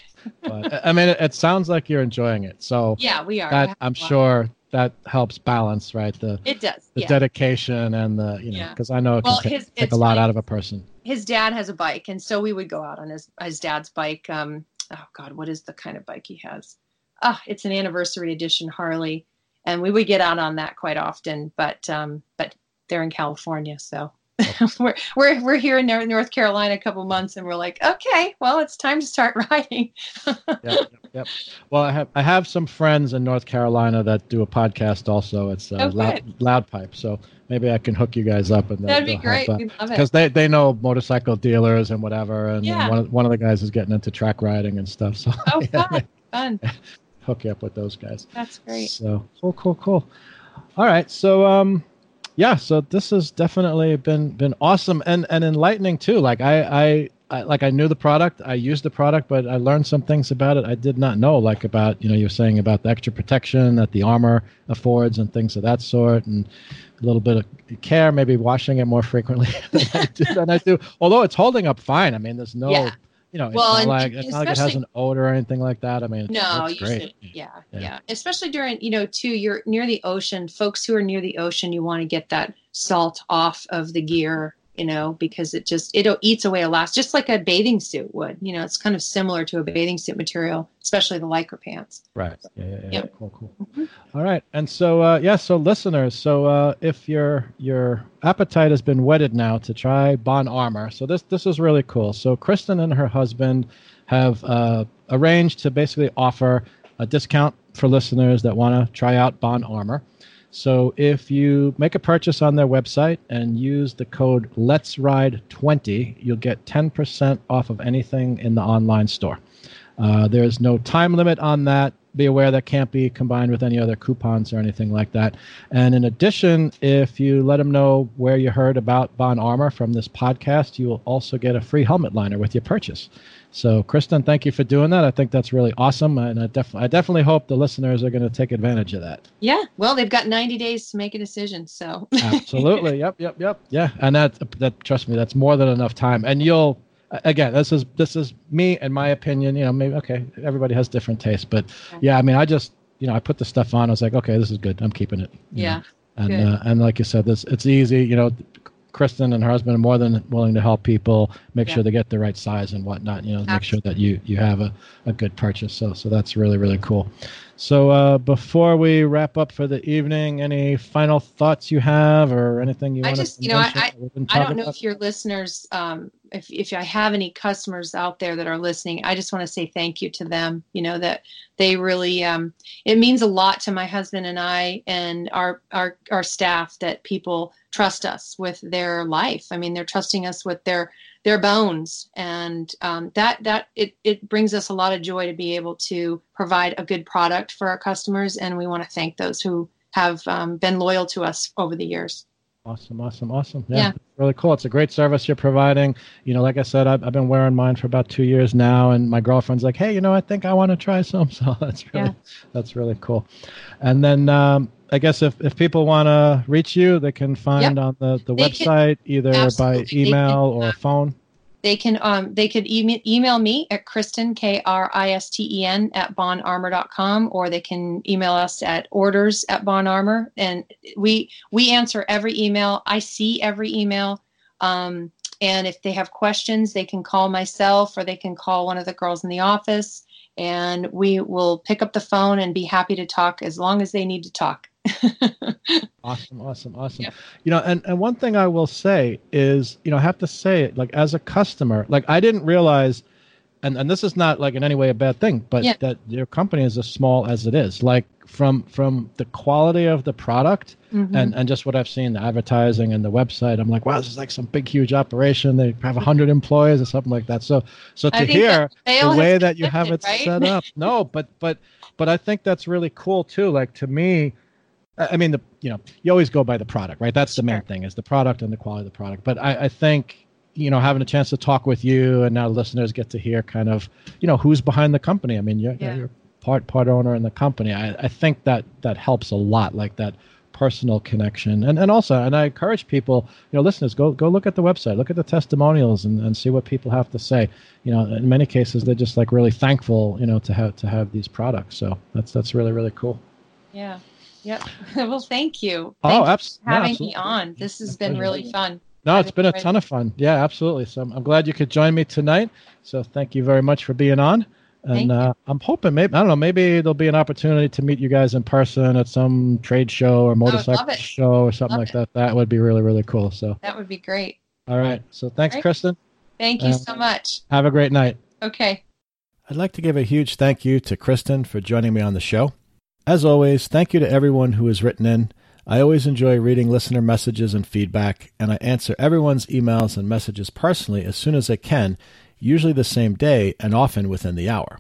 But, I mean, it, it sounds like you're enjoying it. So yeah, we are. That, I'm sure that helps balance, right? The it does. The yeah. dedication and the you know, because yeah. I know it can well, take, his, take a lot funny. out of a person. His dad has a bike, and so we would go out on his his dad's bike. Um, oh God, what is the kind of bike he has? Oh, it's an anniversary edition Harley, and we would get out on that quite often. But um, but they're in California, so we're we're we're here in North Carolina a couple months, and we're like, okay, well, it's time to start riding. yep, yep, yep. Well, I have I have some friends in North Carolina that do a podcast also. It's uh, oh, loud, loud Pipe, so maybe I can hook you guys up. And that'd be great. We love it because they they know motorcycle dealers and whatever, and yeah. one of, one of the guys is getting into track riding and stuff. So oh, yeah, fun, fun. Hook you up with those guys. That's great. So cool, cool, cool. All right. So, um, yeah, so this has definitely been, been awesome and, and enlightening too. Like I, I, I, like I knew the product, I used the product, but I learned some things about it I did not know, like about, you know, you were saying about the extra protection that the armor affords and things of that sort. And a little bit of care, maybe washing it more frequently than, I do, than I do. Although it's holding up fine. I mean, there's no, yeah. You know, well, it's, not like, it's not like it has an odor or anything like that. I mean, no, it's great. Yeah, yeah, yeah. Especially during, you know, too, you're near the ocean. Folks who are near the ocean, you want to get that salt off of the gear, you know, because it just, it eats away elastic, just like a bathing suit would. You know, it's kind of similar to a bathing suit material, especially the Lycra pants. Right. Yeah, yeah, yeah. Yep. Cool, cool. Mm-hmm. All right. And so, uh, yeah, so listeners, so uh, if your your appetite has been whetted now to try Bohn Armor, so this, this is really cool. So Kristen and her husband have uh, arranged to basically offer a discount for listeners that want to try out Bohn Armor. So if you make a purchase on their website and use the code Let's Ride twenty, you'll get ten percent off of anything in the online store. Uh, there is no time limit on that. Be aware that can't be combined with any other coupons or anything like that. And in addition, if you let them know where you heard about Bohn Armor from this podcast, you will also get a free helmet liner with your purchase. So, Kristen, thank you for doing that. I think that's really awesome, and I, def- I definitely hope the listeners are going to take advantage of that. Yeah, well, they've got ninety days to make a decision, so. Absolutely, yep, yep, yep, yeah. And that, that, trust me, that's more than enough time. And you'll, again, this is this is me and my opinion. You know, maybe, okay, everybody has different tastes, but, okay. yeah, I mean, I just, you know, I put the stuff on. I was like, okay, this is good. I'm keeping it. Yeah, and, uh, and like you said, this it's easy, you know, Kristen and her husband are more than willing to help people make yeah. sure they get the right size and whatnot, you know, Absolutely. Make sure that you, you have a, a good purchase. So, so that's really, really cool. So uh, before we wrap up for the evening, any final thoughts you have or anything you want to mention? I just, you know, I, I, I don't know if your listeners, um, if, if I have any customers out there that are listening, I just want to say thank you to them, you know, that they really, um, it means a lot to my husband and I and our, our, our staff that people trust us with their life. I mean, they're trusting us with their, their bones. And um, that, that it, it brings us a lot of joy to be able to provide a good product for our customers. And we want to thank those who have um, been loyal to us over the years. Awesome, awesome, awesome. Yeah, yeah. Really cool. It's a great service you're providing. You know, like I said, I've, I've been wearing mine for about two years now, and my girlfriend's like, hey, you know, I think I want to try some. So that's really, yeah. that's really cool. And then um, I guess if, if people want to reach you, they can find yep. on the, the website can, either absolutely. by email can, or phone. They can um they could email, email me at Kristen, K R I S T E N, at bohnarmor dot com, or they can email us at orders at bohnarmor. And we we answer every email. I see every email. Um, and if they have questions, they can call myself or they can call one of the girls in the office, and we will pick up the phone and be happy to talk as long as they need to talk. Awesome, awesome, awesome. Yeah. You know, and, and one thing I will say is, you know, I have to say it, like, as a customer, like, I didn't realize, and, and this is not, like, in any way a bad thing, but yeah. that your company is as small as it is. Like, from from the quality of the product mm-hmm. and, and just what I've seen, the advertising and the website, I'm like, wow, this is like some big, huge operation. They have one hundred employees or something like that. So so to hear the way that you have it right? set up. No, but but but I think that's really cool, too. Like, to me, I mean, the you know, you always go by the product, right? That's the main thing is the product and the quality of the product. But I, I think, you know, having a chance to talk with you and now listeners get to hear kind of, you know, who's behind the company. I mean, you're, yeah. you're part part owner in the company. I, I think that that helps a lot, like that personal connection. And and also, and I encourage people, you know, listeners, go go look at the website, look at the testimonials, and, and see what people have to say. You know, in many cases, they're just like really thankful, you know, to have to have these products. So that's that's really really cool. Yeah. Yep. Well, thank you. Thanks oh, abs- for having no, absolutely. me on. This has been really fun. No, it's been a ton of fun. Yeah, absolutely. So I'm, I'm glad you could join me tonight. So thank you very much for being on. And uh, I'm hoping maybe, I don't know, maybe there'll be an opportunity to meet you guys in person at some trade show or motorcycle show or something like that. That would be really, really cool. So that would be great. All right. So thanks, Kristen. Thank you um, so much. Have a great night. Okay. I'd like to give a huge thank you to Kristen for joining me on the show. As always, thank you to everyone who has written in. I always enjoy reading listener messages and feedback, and I answer everyone's emails and messages personally as soon as I can, usually the same day and often within the hour.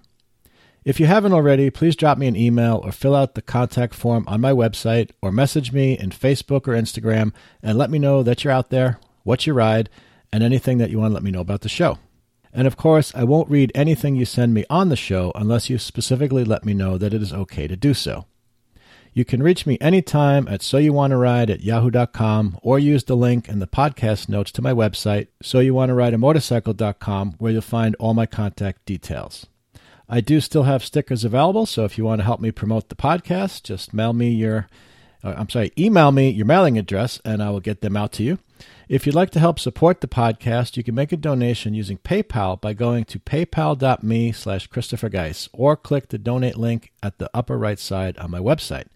If you haven't already, please drop me an email or fill out the contact form on my website or message me in Facebook or Instagram and let me know that you're out there, what you ride, and anything that you want to let me know about the show. And of course, I won't read anything you send me on the show unless you specifically let me know that it is okay to do so. You can reach me anytime at soyouwantaride at yahoo dot com or use the link in the podcast notes to my website, so you want to ride a motorcycle dot com, where you'll find all my contact details. I do still have stickers available, so if you want to help me promote the podcast, just mail me your, or I'm sorry, email me your mailing address and I will get them out to you. If you'd like to help support the podcast, you can make a donation using PayPal by going to paypal.me slash Christopher Geis or click the donate link at the upper right side on my website.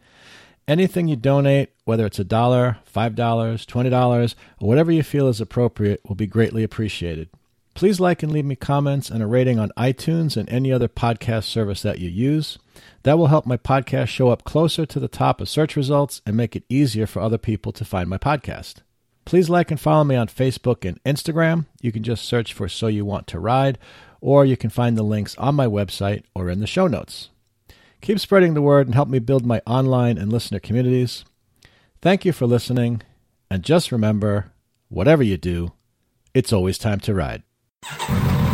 Anything you donate, whether it's a dollar, five dollars, twenty dollars, or whatever you feel is appropriate, will be greatly appreciated. Please like and leave me comments and a rating on iTunes and any other podcast service that you use. That will help my podcast show up closer to the top of search results and make it easier for other people to find my podcast. Please like and follow me on Facebook and Instagram. You can just search for So You Want to Ride, or you can find the links on my website or in the show notes. Keep spreading the word and help me build my online and listener communities. Thank you for listening, and just remember, whatever you do, it's always time to ride.